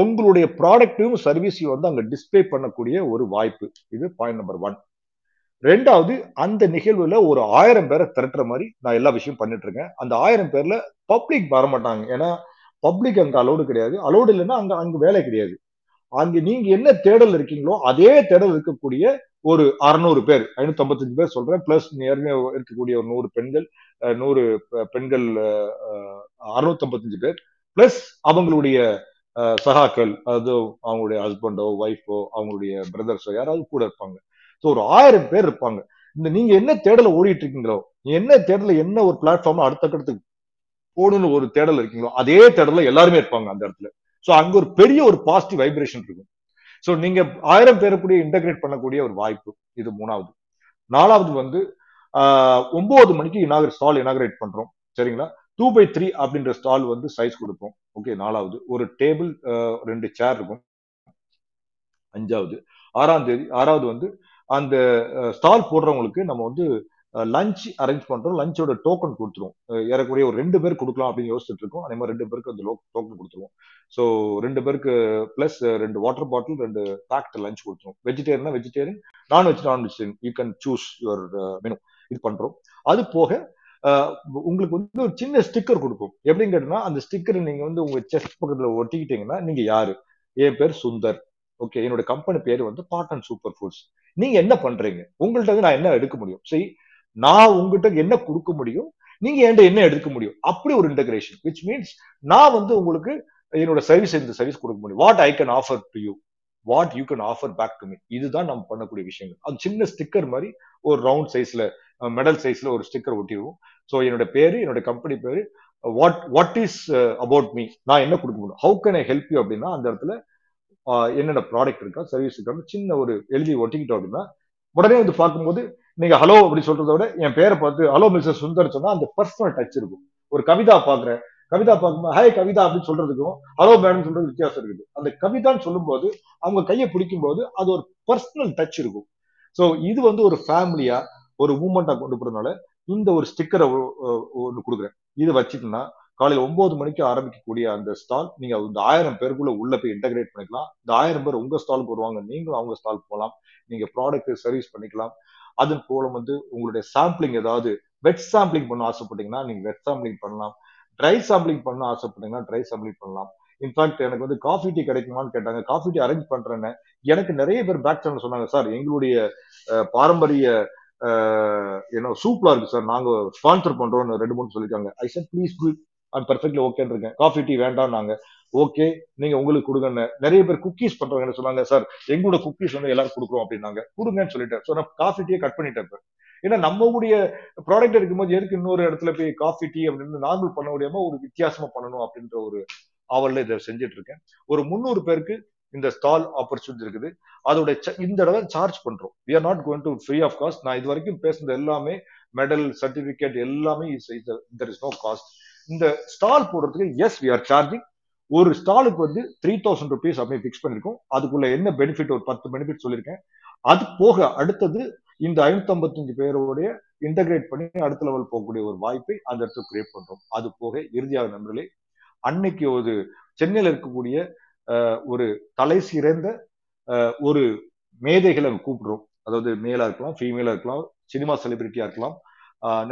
உங்களுடைய ப்ராடக்ட்டையும் சர்வீஸையும் அங்க டிஸ்பிளே பண்ணக்கூடிய ஒரு வாய்ப்பு, இது பாயிண்ட் நம்பர் ஒன். ரெண்டாவது, அந்த நிகழ்வுல ஒரு 1000 பேரை திரட்டுற மாதிரி நான் எல்லா விஷயம் பண்ணிட்டு இருக்கேன். அந்த 1000 பேர்ல பப்ளிக் வரமாட்டாங்க, ஏன்னா பப்ளிக் அங்க அலோடு கிடையாது. அலோடு இல்லைன்னா அங்க அங்க வேலை கிடையாது. அங்க நீங்க என்ன தேடல் இருக்கீங்களோ அதே தேடல் இருக்கக்கூடிய ஒரு 600 பேர், 555 பேர் சொல்றேன், பிளஸ் நேர்மையா இருக்கக்கூடிய ஒரு 100 பெண்கள், 100 பெண்கள் 655 பேர், பிளஸ் அவங்களுடைய சகாக்கள், அது அவங்களுடைய ஹஸ்பண்டோ ஒய்ஃபோ அவங்களுடைய பிரதர்ஸோ யாராவது கூட இருப்பாங்க. ஸோ ஒரு 1000 பேர் இருப்பாங்க. இந்த நீங்க என்ன தேடல ஓடிட்டு இருக்கீங்களோ, என்ன தேடல, என்ன ஒரு பிளாட்ஃபார்ம்ல அடுத்த கட்டத்துக்கு போகணும்னு ஒரு தேடல் இருக்கீங்களோ அதே தேடல எல்லாருமே இருப்பாங்க அந்த இடத்துல. ஸோ அங்க ஒரு பெரிய ஒரு பாசிட்டிவ் வைப்ரேஷன் இருக்கும். ஸோ நீங்க 1000 பேரை கூட இன்டகிரேட் பண்ணக்கூடிய ஒரு வாய்ப்பு, இது மூணாவது. நாலாவது 9 மணிக்கு ஸ்டால் இனாகிரேட் பண்றோம், சரிங்களா. 2x3 அப்படின்ற ஸ்டால் சைஸ் கொடுப்போம். ஓகே, நாலாவது. ஒரு டேபிள், 2 சேர் இருக்கும். அஞ்சாவது, 6ஆம் தேதி அந்த ஸ்டால் போடுறவங்களுக்கு நம்ம லஞ்ச் அரேஞ்ச் பண்றோம். லஞ்சோட டோக்கன் கொடுத்துருவோம். ஏறக்குறைய ஒரு 2 பேர் கொடுக்கலாம் அப்படின்னு யோசிச்சுட்டு இருக்கோம். அதே மாதிரி 2 பேருக்கு அந்த டோக்கன் கொடுத்துருவோம். ஸோ 2 பேருக்கு plus 2 water bottle, 2 packed lunch கொடுத்துருவோம். வெஜிடேரியன்னா vegetarian, non vegetarian, you can choose your menu. இது பண்றோம். அது போக உங்களுக்கு ஒரு சின்ன ஸ்டிக்கர் கொடுப்போம். எப்படின்னு கேட்டோம்னா, அந்த ஸ்டிக்கர் நீங்க உங்க செஸ்ட் பக்கத்துல ஒட்டிக்கிட்டீங்கன்னா, நீங்க யாரு, என் பேர் சுந்தர், ஓகே, என்னோட கம்பெனி பேரு பார்ட்னர் சூப்பர் ஃபுட்ஸ், நீங்க என்ன பண்றீங்க, உங்கள்கிட்ட நான் என்ன எடுக்க முடியும், சரி நான் உங்ககிட்ட என்ன கொடுக்க முடியும், நீங்க என்கிட்ட என்ன எடுக்க முடியும், அப்படி ஒரு இன்டகிரேஷன். விச் மீன்ஸ் நான் உங்களுக்கு என்னோட சர்வீஸ், இந்த சர்வீஸ் கொடுக்க முடியும். What I can offer to you, what you can offer back to me. இதுதான் நம்ம பண்ணக்கூடிய விஷயங்கள். அது சின்ன ஸ்டிக்கர் மாதிரி ஒரு ரவுண்ட் சைஸ்ல, மெடல் சைஸ்ல ஒரு ஸ்டிக்கர் ஒட்டிடுவோம். ஸோ என்னோட பேரு, என்னோட கம்பெனி பேரு, வாட் இஸ் அபவுட் மீ, நான் என்ன கொடுக்க முடியும், how can I help you அப்படின்னா, அந்த இடத்துல என்னென்ன ப்ராடக்ட் இருக்கா, சர்வீஸ் இருக்கா, சின்ன ஒரு எழுதி ஒட்டிக்கிட்டோம் அப்படின்னா, உடனே பார்க்கும்போது நீங்க ஹலோ அப்படி சொல்றத விட என் பேரை பார்த்து ஹலோ மிஸ்டர் சுந்தர் சொன்னா அந்த பர்சனல் டச் இருக்கும். ஒரு கவிதா பார்க்குறேன், கவிதா பார்க்கும்போது ஹாய் கவிதா அப்படின்னு சொல்றதுக்கும் ஹலோ மேடம் சொல்றது வித்தியாசம் இருக்குது. அந்த கவிதான்னு சொல்லும்போது அவங்க கையை பிடிக்கும்போது அது ஒரு பர்சனல் டச் இருக்கும். ஸோ இது ஒரு ஃபேமிலியா ஒரு மூமெண்டா கொண்டு போறதுனால இந்த ஒரு ஸ்டிக்கரை ஒன்று கொடுக்குறேன். இதை வச்சுட்டோம்னா காலையில் 9 மணிக்கு ஆரம்பிக்கக்கூடிய அந்த ஸ்டால் நீங்க இந்த 1000 பேருக்குள்ள உள்ள போய் இன்டகிரேட் பண்ணிக்கலாம். இந்த 1000 பேர் உங்க ஸ்டாலுக்கு வருவாங்க, நீங்களும் அவங்க ஸ்டால் போகலாம், நீங்க ப்ராடக்ட் சர்வீஸ் பண்ணிக்கலாம். அதன் போல உங்களுடைய சாம்பிளிங், ஏதாவது வெட் சாம்பிளிங் பண்ண ஆசைப்பட்டீங்கன்னா நீங்க வெட் சாம்பிளிங் பண்ணலாம், ட்ரை சாம்பிளிங் பண்ண ஆசைப்பட்டீங்கன்னா ட்ரை சாம்பிளிங் பண்ணலாம். இன்ஃபேக்ட் எனக்கு காஃபி டீ கிடைக்குமான்னு கேட்டாங்க, காஃபி டீ அரேஞ்ச் பண்றேன்னு எனக்கு நிறைய பேர் பேக் சேனல் சொன்னாங்க, சார் எங்களுடைய பாரம்பரிய சூப்பரா இருக்கு சார், நாங்க ஸ்பான்சர் பண்றோம்னு 2-3 சொல்லிருக்காங்க. I said please please, I'm perfectly ஓகேன்னு இருக்கேன். காஃபி டீ வேண்டாம், நாங்க ஓகே நீங்க உங்களுக்கு கொடுங்கன்னு. நிறைய பேர் குக்கீஸ் பண்றாங்கன்னு சொன்னாங்க, சார் எங்களோட குக்கீஸ் எல்லாரும் கொடுக்குறோம் அப்படின்னாங்க. கொடுங்கன்னு சொல்லிட்டேன். ஸோ நான் காஃபி டீயை கட் பண்ணிட்டேன். ஏன்னா நம்மளுடைய ப்ராடக்ட் இருக்கும்போது எதுக்கு இன்னொரு இடத்துல போய் காஃபி டீ அப்படின்னு நார்மல் பண்ண முடியாம ஒரு வித்தியாசமா பண்ணணும் அப்படின்ற ஒரு ஆவல்ல இதை செஞ்சுட்டு இருக்கேன். ஒரு 300 பேருக்கு இந்த ஸ்டால் ஆப்பர்ச்சுனிட்டி இருக்குது. அதோட இந்த தடவை சார்ஜ் பண்றோம். We are not going to free of cost. நான் இது வரைக்கும் பேசுனது எல்லாமே மெடல், சர்டிபிகேட் எல்லாமே தேர் இஸ் நோ காஸ்ட். இந்த ஸ்டால் போடுறதுக்கு எஸ் வி ஆர் சார்ஜிங். ஒரு ஸ்டாலுக்கு 3000 ரூபீஸ் அப்படி பிக்ஸ் பண்ணிருக்கோம். அதுக்குள்ள என்ன பெனிஃபிட், ஒரு 10 பெனிஃபிட் சொல்லியிருக்கேன். அது போக அடுத்தது இந்த 555 பேரோடைய இன்டகிரேட் பண்ணி அடுத்த லெவல் போகக்கூடிய ஒரு வாய்ப்பை அந்த இடத்துல கிரியேட் பண்றோம். அது போக இறுதியாக நண்பர்களே, அன்னைக்கு சென்னையில் இருக்கக்கூடிய ஒரு தலை சிறந்த ஒரு மேதைகளை கூப்பிடுறோம். அதாவது மேலா இருக்கலாம், ஃபீமேலா இருக்கலாம், சினிமா செலிபிரிட்டியா இருக்கலாம்,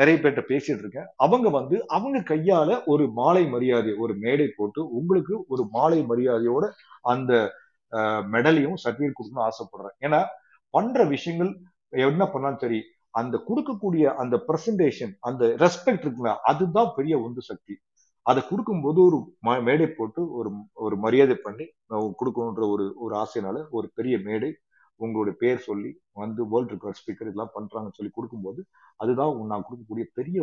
நிறைய பேர்கிட்ட பேசிட்டு இருக்கேன். அவங்க அவங்க கையால ஒரு மாலை மரியாதை, ஒரு மேடை போட்டு உங்களுக்கு ஒரு மாலை மரியாதையோட அந்த மெடலையும் சர்டிஃபிகேட் கொடுக்கணும்னு ஆசைப்படுறேன். ஏன்னா பண்ற விஷயங்கள் என்ன பண்ணாலும் சரி, அந்த கொடுக்கக்கூடிய அந்த பிரசன்டேஷன், அந்த ரெஸ்பெக்ட் இருக்குங்களா, அதுதான் பெரிய உந்து சக்தி. அதை கொடுக்கும்போது ஒரு மேடை போட்டு ஒரு மரியாதை பண்ணி கொடுக்கணுன்ற ஒரு ஆசைனால ஒரு பெரிய மேடை உங்களுடைய பேர் சொல்லி வந்து வேர்ல்டு ரெக்கார்ட் ஸ்பீக்கர் இதெல்லாம் பண்றாங்கன்னு சொல்லி கொடுக்கும்போது அதுதான் நான் கொடுக்கக்கூடிய பெரிய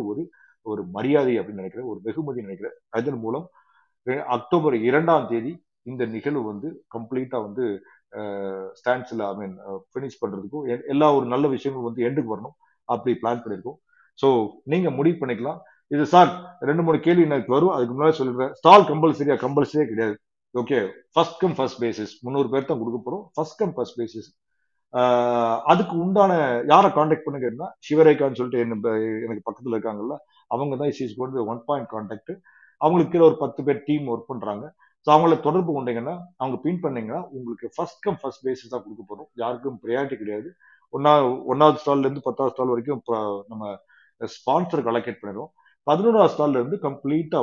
ஒரு மரியாதை அப்படின்னு நினைக்கிறேன், ஒரு வெகுமதி நினைக்கிறேன். அதன் மூலம் அக்டோபர் 2 இந்த நிகழ்வு கம்ப்ளீட்டா ஸ்டாண்ட்ஸ்ல ஃபினிஷ் பண்றதுக்கும் எல்லா ஒரு நல்ல விஷயங்களும் எண்டுக்கு வரணும் அப்படி பிளான் பண்ணியிருக்கோம். ஸோ நீங்க முடிவு பண்ணிக்கலாம். இது சார் 2-3 கேள்வி எனக்கு வரும், அதுக்கு முன்னாடி சொல்லிடுறேன். ஸ்டால் கம்பல்சரியே கிடையாது. Okay, first come first basis 300 பேர் தான் கொடுக்க போறோம். First come first basis. அதுக்கு உண்டான யாரை கான்டாக்ட் பண்ண கேட்டா சிவரேகான்னு சொல்லிட்டு எனக்கு பக்கத்துல இருக்காங்கல்ல, அவங்க தான் இஸ் கொண்டு 1 பாயிண்ட் கான்டாக்ட். அவங்களுக்கு கீழே ஒரு 10 பேர் டீம் ஒர்க் பண்றாங்க. ஸோ அவங்கள தொடர்பு கொண்டீங்கன்னா, அவங்க பின் பண்ணீங்கன்னா உங்களுக்கு ஃபர்ஸ்ட் கம் ஃபர்ஸ்ட் பேசிஸ் தான் கொடுக்க போறோம். யாருக்கும் ப்ரையாரிட்டி கிடையாது. ஒன்னாவது ஸ்டால்ல இருந்து 10வது ஸ்டால் வரைக்கும் நம்ம ஸ்பான்சருக்கு அலோகேட் பண்ணிடுவோம். 11வது ஸ்டால்ல இருந்து கம்ப்ளீட்டா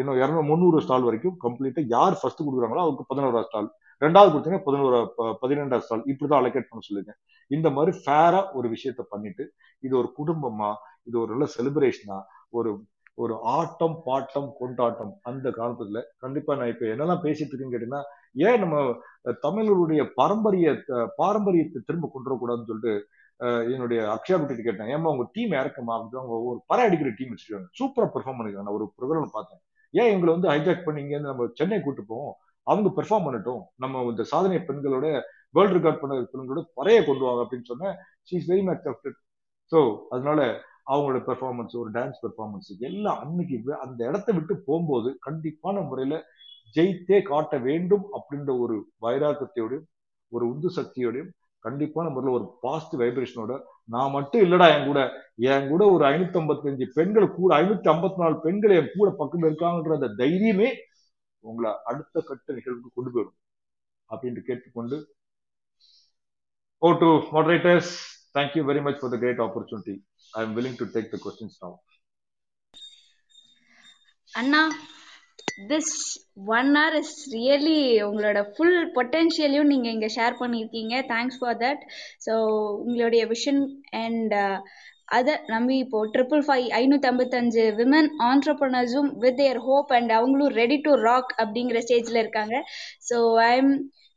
இன்னும் 300 ஸ்டால் வரைக்கும் கம்ப்ளீட்டா யார் ஃபர்ஸ்ட் கொடுக்குறாங்களோ அவருக்கு 11வது ஸ்டால், 2வது கொடுத்தீங்கன்னா 11, 12 ஸ்டால் இப்படிதான் அலோகேட் பண்ண சொல்லுங்க. இந்த மாதிரி ஃபேரா ஒரு விஷயத்த பண்ணிட்டு, இது ஒரு குடும்பமா, இது ஒரு நல்ல செலிப்ரேஷனா, ஒரு ஆட்டம் பாட்டம் கொண்டாட்டம் அந்த காலத்துல கண்டிப்பா. நான் இப்ப என்னெல்லாம் பேசிட்டு இருக்கேன்னு கேட்டீங்கன்னா, ஏன் நம்ம தமிழருடைய பாரம்பரியத்தை திரும்ப கொண்டு வரக்கூடாதுன்னு சொல்லிட்டு என்னுடைய அக்ஷயாபிட்டு கேட்டேன். ஏமா உங்க டீம் இறக்கமா அப்படின்னு. அவங்க ஒரு பர அடிக்கிற டீம் வச்சுருக்காங்க, சூப்பரா பெர்ஃபார்ம் பண்ணிருக்காங்க. நான் ஒரு ப்ரோக்ராம் பார்த்தேன். ஏன் எங்களை ஹைஜாக் பண்ணி இங்க நம்ம சென்னை கூட்டு போவோம், அவங்க பெர்ஃபார்ம் பண்ணட்டும், நம்ம இந்த சாதனை பெண்களோட வேர்ல்டு ரெக்கார்ட் பண்ண பெண்களோட பறைய கொண்டு வாங்க அப்படின்னு சொன்னேன். She is very much accepted. So அதனால அவங்களோட பெர்ஃபார்மன்ஸ், ஒரு டான்ஸ் பெர்ஃபார்மன்ஸ் எல்லாம் அன்னைக்கு அந்த இடத்த விட்டு போகும்போது கண்டிப்பான முறையில ஜெயித்தே காட்ட வேண்டும் அப்படின்ற ஒரு வைராக்கியத்தோடையும் ஒரு உந்து சக்தியோடையும் கண்டிப்பான முறையில் ஒரு பாசிட்டிவ் வைப்ரேஷனோட, நான் மட்டும் இல்லடா, என் கூட ஒரு 555 பெண்கள் கூட 554 பெண்கள் என் கூட பக்கம் இருக்காங்கன்ற அந்த தைரியமே உங்களை அடுத்த கட்ட நிகழ்வுக்கு கொண்டு போயிடும் அப்படின்ட்டு கேட்டுக்கொண்டு, ஓ to moderators, thank you very much for the great opportunity. I am willing to take the questions now. அண்ணா, this 1 hour is really உங்களோட full potential யும் நீங்க இங்க share பண்ணிருக்கீங்க. thanks for that. so உங்களுடைய vision and அத நம்பி இப்போ 555 women entrepreneurs with their hope and அவங்களும் ready to rock அப்படிங்கிற ஸ்டேஜ்ல இருக்காங்க. so I am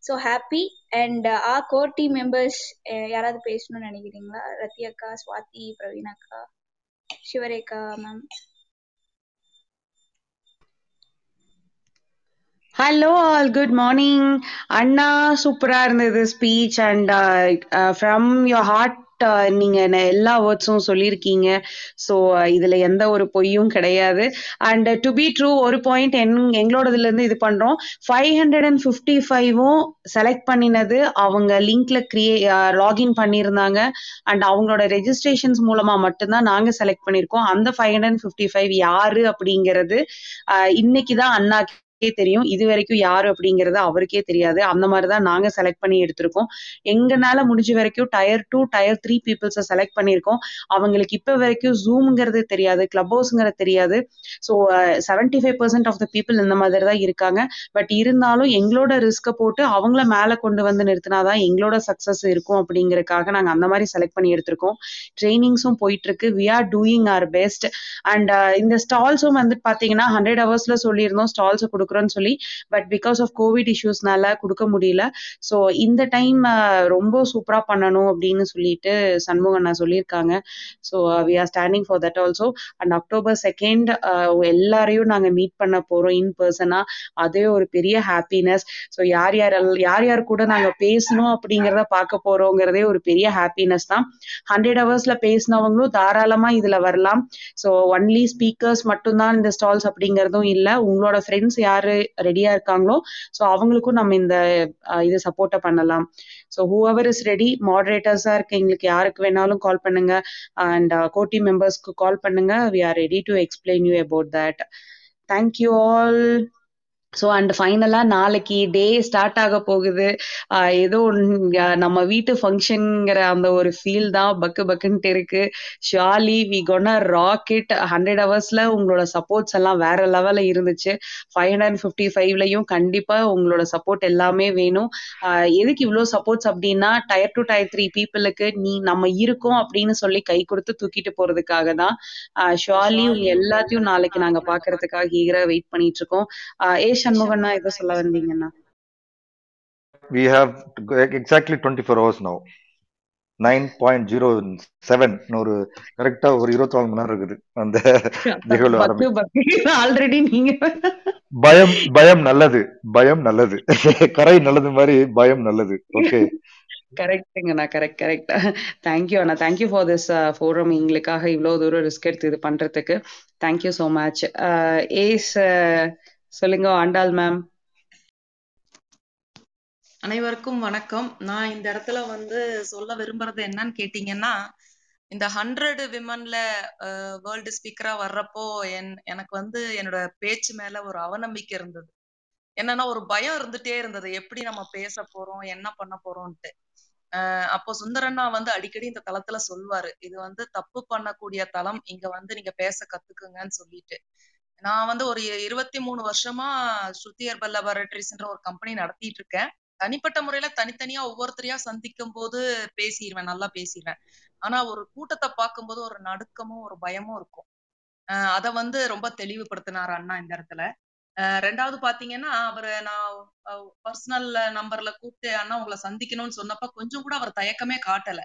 so happy and our core team members யாராவது பேசணும்னு நினைக்கிறீங்களா? ரத்தியக்கா, ஸ்வாதி, பிரவீனாக்கா, Sivarekha ma'am. Hello all, good morning. Anna, supera irundhathu speech and from your heart நீங்க எல்லா வேர்ட்ஸும் சொல்லியிருக்கீங்க. ஸோ இதுல எந்த ஒரு பொய்யும் கிடையாது. அண்ட் டு பி ட்ரூ ஒரு பாயிண்ட் எங்களோடதுல இருந்து இது பண்றோம். 555 செலக்ட் பண்ணினது அவங்க லிங்க்ல லாகின் பண்ணியிருந்தாங்க. அண்ட் அவங்களோட ரெஜிஸ்ட்ரேஷன்ஸ் மூலமா மட்டும்தான் நாங்க செலக்ட் பண்ணியிருக்கோம். அந்த 555 யாரு அப்படிங்கிறது இன்னைக்குதான் அண்ணா தெரியும். இது வரைக்கும் யாரு அப்படிங்கறது அவருக்கே தெரியாது. அந்த மாதிரிதான் நாங்க செலக்ட் பண்ணி எடுத்திருக்கோம். எங்கனால முடிஞ்ச வரைக்கும் Tier 2, Tier 3 பீப்புள்ஸ் செலக்ட் பண்ணிருக்கோம். அவங்களுக்கு இப்ப வரைக்கும் ஜூம்ங்கிறது தெரியாது, கிளப் ஹவுஸ்ங்கிறது தெரியாது. ஸோ 75% ஆஃப் த பீப்புள் இந்த மாதிரி தான் இருக்காங்க. பட் இருந்தாலும் எங்களோட ரிஸ்கை போட்டு அவங்கள மேல கொண்டு வந்து நிறுத்தினாதான் எங்களோட சக்சஸ் இருக்கும் அப்படிங்கறதுக்காக நாங்க அந்த மாதிரி செலக்ட் பண்ணி எடுத்திருக்கோம். ட்ரைனிங்ஸும் போயிட்டு இருக்கு. We are doing our best. And இந்த ஸ்டால்ஸும் பாத்தீங்கன்னா 100 hours சொல்லியிருந்தோம் ஸ்டால்ஸ் கொடுக்க சொல்லி, பட் பிகாஸ் ஆஃப் கோவிட் இஷ்யூஸ்னால கொடுக்க முடியல. சோ இந்த டைம் ரொம்ப சூப்பரா பண்ணணும் அப்படின்னு சொல்லிட்டு சண்முகண்ணா சொல்லியிருக்காங்க. So we are standing for that also. And October 2 எல்லாரையும் நாங்க மீட் பண்ண போறோம் இன் பர்சனா. அதே ஒரு பெரிய ஹாப்பினஸ். சோ யார் கூட நாங்க பேசணும் அப்படிங்கறத பார்க்க போறோங்கிறதே ஒரு பெரிய ஹாப்பினஸ் தான். 100 hours பேசினவங்களும் தாராளமா இதுல வரலாம். சோ ஒன்லி ஸ்பீக்கர்ஸ் மட்டும்தான் இந்த ஸ்டால்ஸ் அப்படிங்கறதும் இல்ல. உங்களோட ஃப்ரெண்ட்ஸ் யாரு ரெடியா இருக்காங்களோ சோ அவங்களுக்கும் நம்ம இந்த இது சப்போர்ட் பண்ணலாம். சோ whoever is ready, மாடரேட்டர்ஸா இருக்கு எங்களுக்கு, யாருக்கு வேணாலும் கால் பண்ணுங்க. அண்ட் கோட்டி மெம்பர்ஸ்க்கு கால் பண்ணுங்க. we are ready to explain you about that. thank you all. So and ஃபைனலாக நாளைக்கு டே ஸ்டார்ட் ஆக போகுது. ஏதோ நம்ம வீட்டு ஃபங்க்ஷனுங்கிற அந்த ஒரு ஃபீல் தான் பக்கு பக்குன்ட்டு இருக்குது. ஷியாலி வி கோனா ராக்கெட். 100 ஹவர்ஸில் உங்களோட சப்போர்ட்ஸ் எல்லாம் வேறு லெவலில் இருந்துச்சு. 555லையும் கண்டிப்பாக உங்களோட சப்போர்ட் எல்லாமே வேணும். எதுக்கு இவ்வளோ சப்போர்ட்ஸ் அப்படின்னா Tier 2, Tier 3 பீப்புளுக்கு நம்ம இருக்கோம் அப்படின்னு சொல்லி கை கொடுத்து தூக்கிட்டு போகிறதுக்காக தான். ஷியாலி உங்க எல்லாத்தையும் நாளைக்கு நாங்கள் பார்க்கறதுக்காக ஈகராக வெயிட் பண்ணிட்டு இருக்கோம். We have exactly 24 hours now. 9.07 ஒரு கரெக்டா ஒரு 24 மணி நேரம் இருக்குது. அந்த ஆல்ரெடி நீங்க பயம் நல்லது, பயம் நல்லது, கரை நல்லது மாதிரி பயம் நல்லது. ஓகே, கரெக்டுங்கண்ணா, கரெக்டா. தேங்க்யூ அண்ணா, தேங்க்யூ ஃபார் திஸ் ஃபோரம். எங்களுக்காக இவ்வளவு தூரம் ரிஸ்க் எடுத்து இது பண்றதுக்கு தேங்க்யூ சோ மச். சொல்லுங்க ஆண்டாள் மேம். அனைவருக்கும் வணக்கம். நான் இந்த இடத்துல சொல்ல விரும்புறது என்னன்னு கேட்டீங்கன்னா, இந்த 100 விமன்ல வேர்ல்டு ஸ்பீக்கரா வர்றப்போ எனக்கு என்னோட பேச்சு மேல ஒரு அவநம்பிக்கை இருந்தது. என்னன்னா ஒரு பயம் இருந்துட்டே இருந்தது, எப்படி நம்ம பேச போறோம், என்ன பண்ண போறோம்ட்டு. அப்போ சுந்தரண்ணா அடிக்கடி இந்த தளத்துல சொல்வாரு, இது தப்பு பண்ணக்கூடிய தளம், இங்க நீங்க பேச கத்துக்குங்கன்னு சொல்லிட்டு. நான் ஒரு 23 வருஷமா ஸ்ருதி ஹெர்பல் லேபரேட்டரிஸ்ன்ற ஒரு கம்பெனி நடத்திட்டு இருக்கேன். தனிப்பட்ட முறையில தனித்தனியா ஒவ்வொருத்தரையா சந்திக்கும் போது பேசிடுவேன், நல்லா பேசிடுவேன். ஆனா ஒரு கூட்டத்தை பார்க்கும்போது ஒரு நடுக்கமும் ஒரு பயமும் இருக்கும். அதை ரொம்ப தெளிவுபடுத்தினார் அண்ணா இந்த இடத்துல. ரெண்டாவது பாத்தீங்கன்னா, அவரு நான் பர்சனல் நம்பர்ல கூப்பிட்டு அண்ணா உங்களை சந்திக்கணும்னு சொன்னப்ப கொஞ்சம் கூட அவர் தயக்கமே காட்டல.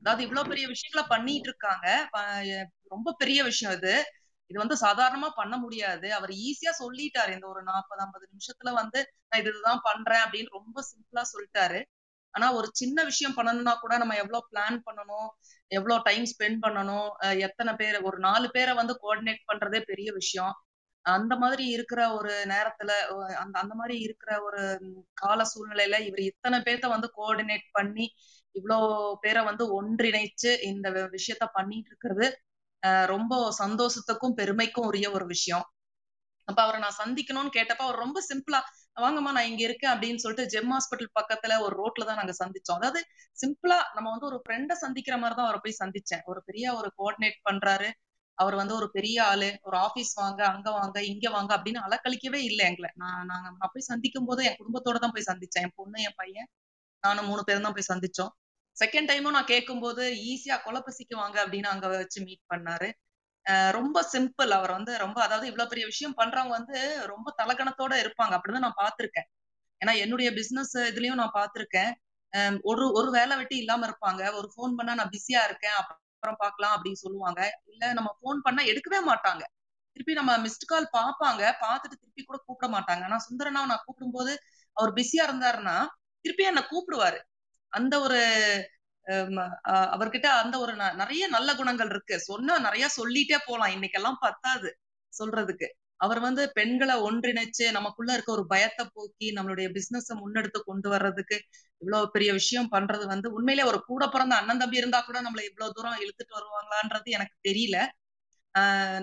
அதாவது இவ்வளவு பெரிய விஷயங்களை பண்ணிட்டு இருக்காங்க, ரொம்ப பெரிய விஷயம் இது, இது சாதாரணமா பண்ண முடியாது. அவர் ஈஸியா சொல்லிட்டாரு, இந்த ஒரு 40-50 நிமிஷத்துல நான் இதுதான் பண்றேன் அப்படின்னு ரொம்ப சிம்பிளா சொல்லிட்டாரு. ஆனா ஒரு சின்ன விஷயம் பண்ணணும்னா கூட நம்ம எவ்வளவு பிளான் பண்ணணும், எவ்வளவு டைம் ஸ்பெண்ட் பண்ணணும், எத்தனை பேர், ஒரு 4 பேரை கோஆர்டினேட் பண்றதே பெரிய விஷயம். அந்த மாதிரி இருக்கிற ஒரு நேரத்துல, அந்த மாதிரி இருக்கிற ஒரு கால சூழ்நிலையில இவர் இத்தனை பேர்த்த கோஆர்டினேட் பண்ணி இவ்வளோ பேரை ஒன்றிணைச்சு இந்த விஷயத்த பண்ணிட்டு இருக்கிறது ரொம்ப சந்தோஷத்துக்கும் பெருமைக்கும் உரிய ஒரு விஷயம். அப்ப அவரை நான் சந்திக்கணும்னு கேட்டப்ப அவர் ரொம்ப சிம்பிளா, வாங்கம்மா நான் இங்க இருக்கேன் அப்படின்னு சொல்லிட்டு ஜெம் ஹாஸ்பிட்டல் பக்கத்துல ஒரு ரோட்ல தான் நாங்க சந்திச்சோம். அதாவது சிம்பிளா நம்ம ஒரு ஃப்ரெண்டை சந்திக்கிற மாதிரிதான் அவரை போய் சந்திச்சேன். ஒரு பெரிய ஒரு கோஆர்டினேட் பண்றாரு, அவர் ஒரு பெரிய ஆளு, ஒரு ஆபீஸ் வாங்க, அங்க வாங்க, இங்க வாங்க அப்படின்னு அலக்கழிக்கவே இல்லை எங்களை. நான் போய் சந்திக்கும் போது என் குடும்பத்தோட தான் போய் சந்திச்சேன். என் பொண்ணு, என் பையன், நானும் 3 பேரும் தான் போய் சந்திச்சோம். செகண்ட் டைமும் நான் கேட்கும்போது ஈஸியா கொலப்பசிக்கு வாங்க அப்படின்னு அங்க வச்சு மீட் பண்ணாரு. ரொம்ப சிம்பிள் அவர். ரொம்ப, அதாவது இவ்வளவு பெரிய விஷயம் பண்றவங்க ரொம்ப தலகணத்தோட இருப்பாங்க அப்படிதான் நான் பாத்திருக்கேன். ஏன்னா என்னுடைய பிசினஸ் இதுலயும் நான் பாத்திருக்கேன். ஒரு வேலை வெட்டி இல்லாம இருப்பாங்க. ஒரு ஃபோன் பண்ணா நான் பிஸியா இருக்கேன், அப்புறம் பாக்கலாம் அப்படின்னு சொல்லுவாங்க. இல்ல நம்ம ஃபோன் பண்ணா எடுக்கவே மாட்டாங்க, திருப்பி நம்ம மிஸ்டு கால் பார்ப்பாங்க, பார்த்துட்டு திருப்பி கூட கூப்பிட மாட்டாங்க. ஆனா சுந்தரனாவை நான் கூப்பிடும்போது அவர் பிஸியா இருந்தாருன்னா திருப்பி என்னை கூப்பிடுவாரு. அந்த ஒரு அவர்கிட்ட அந்த ஒரு நிறைய நல்ல குணங்கள் இருக்கு. சொன்னா நிறைய சொல்லிட்டே போலாம், இன்னைக்கெல்லாம் பத்தாது சொல்றதுக்கு. அவர் பெண்களை ஒன்றிணைச்சு நமக்குள்ள இருக்க ஒரு பயத்தை போக்கி நம்மளுடைய பிசினஸ் முன்னெடுத்து கொண்டு வர்றதுக்கு இவ்வளவு பெரிய விஷயம் பண்றது உண்மையிலே ஒரு கூட பிறந்த அண்ணன் தம்பி இருந்தா கூட நம்மள இவ்வளவு தூரம் இழுத்துட்டு வருவாங்களான்றது எனக்கு தெரியல.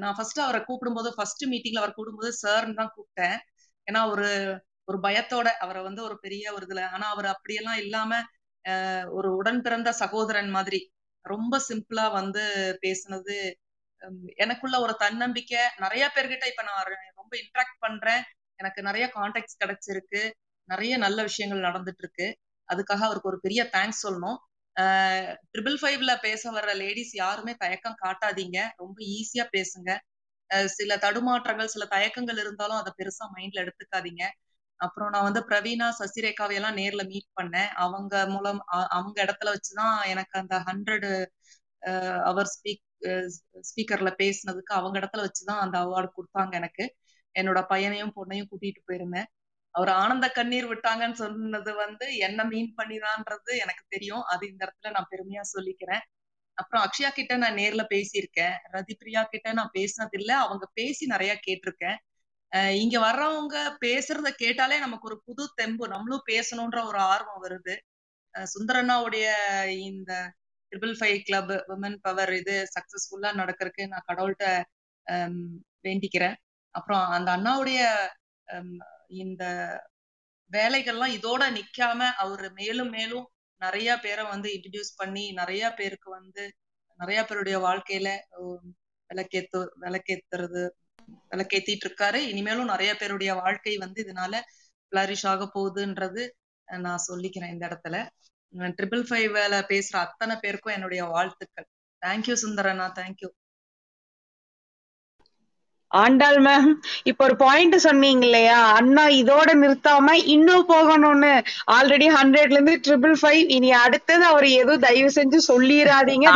நான் ஃபர்ஸ்ட் அவரை கூப்பிடும்போது, ஃபர்ஸ்ட் மீட்டிங்ல அவர் கூப்பிடும்போது சார்ன்னு தான் கூப்பிட்டேன். ஏன்னா ஒரு பயத்தோட அவரை ஒரு பெரிய ஒரு இதுல. ஆனா அவர் அப்படியெல்லாம் இல்லாம ஒரு உடன் பிறந்த சகோதரன் மாதிரி ரொம்ப சிம்பிளா பேசுனது எனக்குள்ள ஒரு தன்னம்பிக்கை. நிறைய பேர்கிட்ட இப்ப நான் ரொம்ப இன்ட்ராக்ட் பண்றேன், எனக்கு நிறைய கான்டாக்ட்ஸ் கிடைச்சிருக்கு, நிறைய நல்ல விஷயங்கள் நடந்துட்டு இருக்கு. அதுக்காக அவருக்கு ஒரு பெரிய தேங்க்ஸ் சொல்லணும். 555ல பேச வர்ற லேடிஸ் யாருமே தயக்கம் காட்டாதீங்க, ரொம்ப ஈஸியா பேசுங்க. சில தடுமாற்றங்கள், சில தயக்கங்கள் இருந்தாலும் அதை பெருசா மைண்ட்ல எடுத்துக்காதீங்க. அப்புறம் நான் பிரவீனா, சசிரேகாவையெல்லாம் நேர்ல மீட் பண்ணேன். அவங்க மூலம், அவங்க இடத்துல வச்சுதான் எனக்கு அந்த 100 அவர் ஸ்பீக்கர்ல பேசினதுக்கு அவங்க இடத்துல வச்சுதான் அந்த அவார்டு கொடுத்தாங்க எனக்கு. என்னோட பையனையும் பொண்ணையும் கூட்டிட்டு போயிருந்தேன். அவர் ஆனந்த கண்ணீர் விட்டாங்கன்னு சொன்னது என்ன மீன் பண்ணிதான்றது எனக்கு தெரியும். அது இந்த இடத்துல நான் பெருமையா சொல்லிக்கிறேன். அப்புறம் அக்ஷயா கிட்ட நான் நேர்ல பேசியிருக்கேன், ரதிபிரியா கிட்ட நான் பேசினது இல்லை, அவங்க பேசி நிறைய கேட்டிருக்கேன். இங்க வர்றவங்க பேசுறத கேட்டாலே நமக்கு ஒரு புது தெம்பு, நம்மளும் பேசணும்ன்ற ஒரு ஆர்வம் வருது. சுந்தரண்ணாவுடைய இந்த 555 கிளப் விமன் பவர் இது சக்சஸ்ஃபுல்லா நடக்கிறதுக்கு நான் கடவுள்கிட்ட வேண்டிக்கிறேன். அப்புறம் அந்த அண்ணாவுடைய இந்த வேலைகள்லாம் இதோட நிக்காம அவரு மேலும் மேலும் நிறைய பேரை வந்து இன்ட்ரடியூஸ் பண்ணி நிறைய பேருக்கு வந்து நிறைய பேருடைய வாழ்க்கையில விளக்கேத்திட்டு இருக்காரு. இனிமேலும் நிறைய பேருடைய வாழ்க்கை வந்து இதனால ஃபிளரிஷ் ஆக போகுதுன்றது நான் சொல்லிக்கிறேன் இந்த இடத்துல. 555ல பேசுற அத்தனை பேருக்கும் என்னுடைய வாழ்த்துக்கள். தேங்க்யூ சுந்தரனா, தேங்க்யூ. ஆண்டாள் மேம், இப்ப ஒரு பாயிண்ட் சொன்னீங்க இல்லையா அண்ணா, இதோட நிறுத்தாம இன்னும் போகணும்னு. ஆல்ரெடி 100ல இருந்து 555, இனி அடுத்தது அவர் எதுவும் தயவு செஞ்சு சொல்லிடாதீங்க.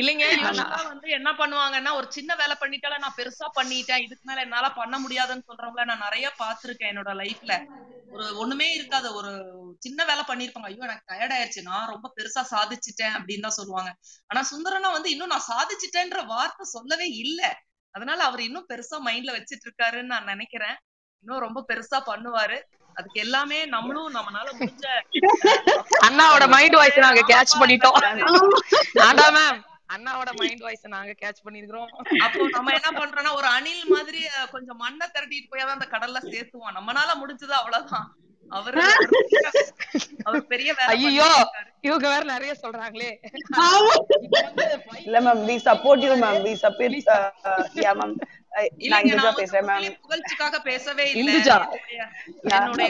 இல்லைங்க, வந்து என்ன பண்ணுவாங்கன்னா ஒரு சின்ன வேலை பண்ணிட்டாலும் நான் பெருசா பண்ணிட்டேன், இதுக்கு மேல என்னால பண்ண முடியாதுன்னு சொல்றவங்கள நான் நிறைய பாத்துருக்கேன் என்னோட லைஃப்ல. ஒரு ஒண்ணுமே இருக்காத ஒரு சின்ன வேலை பண்ணிருப்பாங்க, ஐயோ எனக்கு டயர்ட் ஆயிடுச்சு, நான் ரொம்ப பெருசா சாதிச்சுட்டேன் அப்படின்னு தான் சொல்லுவாங்க. ஆனா சுந்தரனா வந்து இன்னும் நான் சாதிச்சுட்டேன்ற வார்த்தை சொல்லவே இல்லை. அதனால அவர் இன்னும் பெருசா மைண்ட்ல வச்சிட்டு இருக்காருன்னு நான் நினைக்கிறேன். இன்னும் ரொம்ப பெருசா பண்ணுவாரு. அதுக்கு எல்லாமே நம்மளும் நம்மளால முடிஞ்ச அண்ணாவோட மைண்ட் வாய்ஸ் நாங்க கேட்ச் பண்ணிட்டோம். ஆண்டா மேம், அண்ணாவோட மைண்ட் வாய்ஸ் நாங்க கேட்ச் பண்ணிருக்கிறோம். அப்போ நம்ம என்ன பண்றோம்னா ஒரு அணில் மாதிரி கொஞ்சம் மண்ணை திரட்டிட்டு போய் அந்த கடல்ல சேர்த்துவோம். நம்மளால முடிஞ்சது அவ்வளவுதான். அவரு அவர் பெரிய ஐயோ இவங்க வேற நிறைய சொல்றாங்களே. இல்ல ma'am, we support you ma'am, we support yeah ma'am. புகழ்ச்சிக்காக பேசவே இல்லை. என்னுடைய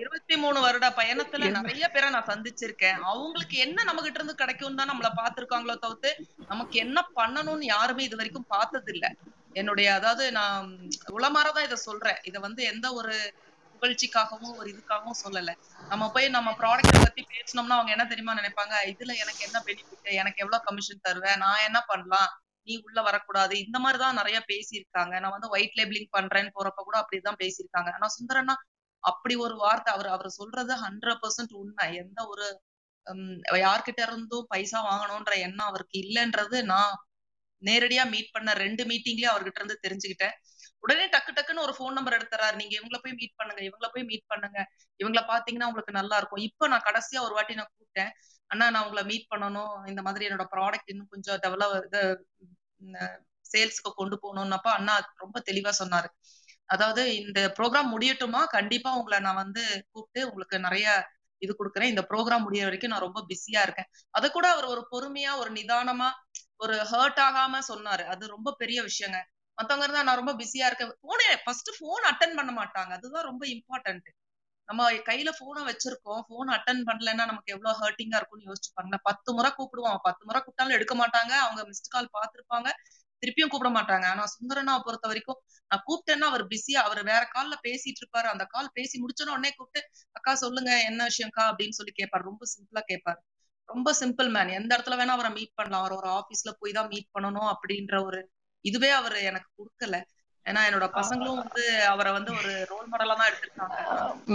23 வருட பயணத்துல நிறைய பேரை நான் சந்திச்சிருக்கேன். அவங்களுக்கு என்ன நம்ம கிட்ட இருந்து கிடைக்கும் தான் நம்மள பாத்துருக்காங்களோ தவிர்த்து நமக்கு என்ன பண்ணணும்னு யாருமே இது வரைக்கும் பார்த்தது இல்ல. என்னுடைய அதாவது நான் உளமாறதான் இதை சொல்றேன். இதை வந்து எந்த ஒரு புகழ்ச்சிக்காகவும் ஒரு இதுக்காகவும் சொல்லல. நம்ம போய் நம்ம ப்ராடக்ட் பத்தி பேசணும்னா அவங்க என்ன தெரியுமா நினைப்பாங்க, இதுல எனக்கு என்ன பெனிஃபிட், எனக்கு எவ்வளவு கமிஷன் தருவேன், நான் என்ன பண்ணலாம், நீ உள்ள வரக்கூடாது, இந்த மாதிரிதான் நிறைய பேசியிருக்காங்க. நான் வந்து ஒயிட் லேபிளிங் பண்றேன்னு போறப்ப கூட அப்படிதான் பேசியிருக்காங்க. ஆனா சுந்தரனா அப்படி ஒரு வார்த்தை அவர் சொல்றது 100% உண்மை. எந்த ஒரு யார்கிட்ட இருந்தும் பைசா வாங்கணும்ன்ற எண்ணம் அவருக்கு இல்லைன்றது நான் நேரடியா மீட் பண்ண 2 மீட்டிங்லயே அவர்கிட்ட இருந்து தெரிஞ்சுக்கிட்டேன். உடனே டக்கு டக்குன்னு ஒரு ஃபோன் நம்பர் எடுத்துறாரு, நீங்க இவங்களை போய் மீட் பண்ணுங்க, இவங்களை போய் மீட் பண்ணுங்க, இவங்களை பாத்தீங்கன்னா உங்களுக்கு நல்லா இருக்கும். இப்ப நான் கடைசியா ஒரு வாட்டி நான் கூப்பிட்டேன், அண்ணா நான் உங்களை மீட் பண்ணணும், இந்த மாதிரி என்னோட ப்ராடக்ட் இன்னும் கொஞ்சம் சேல்ஸ்க்கு கொண்டு போகணும்னப்ப அண்ணா ரொம்ப தெளிவா சொன்னாரு. அதாவது இந்த ப்ரோக்ராம் முடியட்டுமா, கண்டிப்பா உங்களை நான் வந்து கூப்பிட்டு உங்களுக்கு நிறைய இது கொடுக்குறேன், இந்த ப்ரோக்ராம் முடிய வரைக்கும் நான் ரொம்ப பிஸியா இருக்கேன். அதை கூட அவர் ஒரு பொறுமையா ஒரு நிதானமா ஒரு ஹர்ட் ஆகாம சொன்னாரு. அது ரொம்ப பெரிய விஷயங்க. மத்தவங்க இருந்தா நான் ரொம்ப பிஸியா இருக்கேன், ஃபர்ஸ்ட் போன் அட்டென்ட் பண்ண மாட்டாங்க. அதுதான் ரொம்ப இம்பார்ட்டன்ட். நம்ம கையில போனை வச்சிருக்கோம், போன் அட்டன் பண்ணலன்னா நமக்கு எவ்வளவு ஹர்ட்டிங்கா இருக்கும்னு யோசிச்சு பாருங்க. 10 முறை கூப்பிடுவாங்க, 10 முறை கூப்பிட்டாலும் எடுக்க மாட்டாங்க. அவங்க மிஸ்ட் கால் பாத்துருப்பாங்க, திருப்பியும் கூப்பிட மாட்டாங்க. ஆனா சுந்தரனா பொறுத்த வரைக்கும் நான் கூப்பிட்டேன்னா அவர் பிஸியா, அவர் வேற கால்ல பேசிட்டு இருப்பாரு. அந்த கால் பேசி முடிச்சோன்னா உடனே கூப்பிட்டு, அக்கா சொல்லுங்க என்ன விஷயம்க்கா அப்படின்னு சொல்லி கேட்பாரு. ரொம்ப சிம்பிளா கேட்பாரு. ரொம்ப சிம்பிள் மேன். எந்த இடத்துல வேணா அவரை மீட் பண்ணலாம். அவர் ஒரு ஆபீஸ்ல போய் தான் மீட் பண்ணணும் அப்படின்ற ஒரு இதுவே அவர் எனக்கு கொடுக்கல. ஏன்னா என்னோட பசங்களும் வந்து அவரை வந்து ஒரு ரோல் மாடலா தான் எடுத்துருக்காங்க.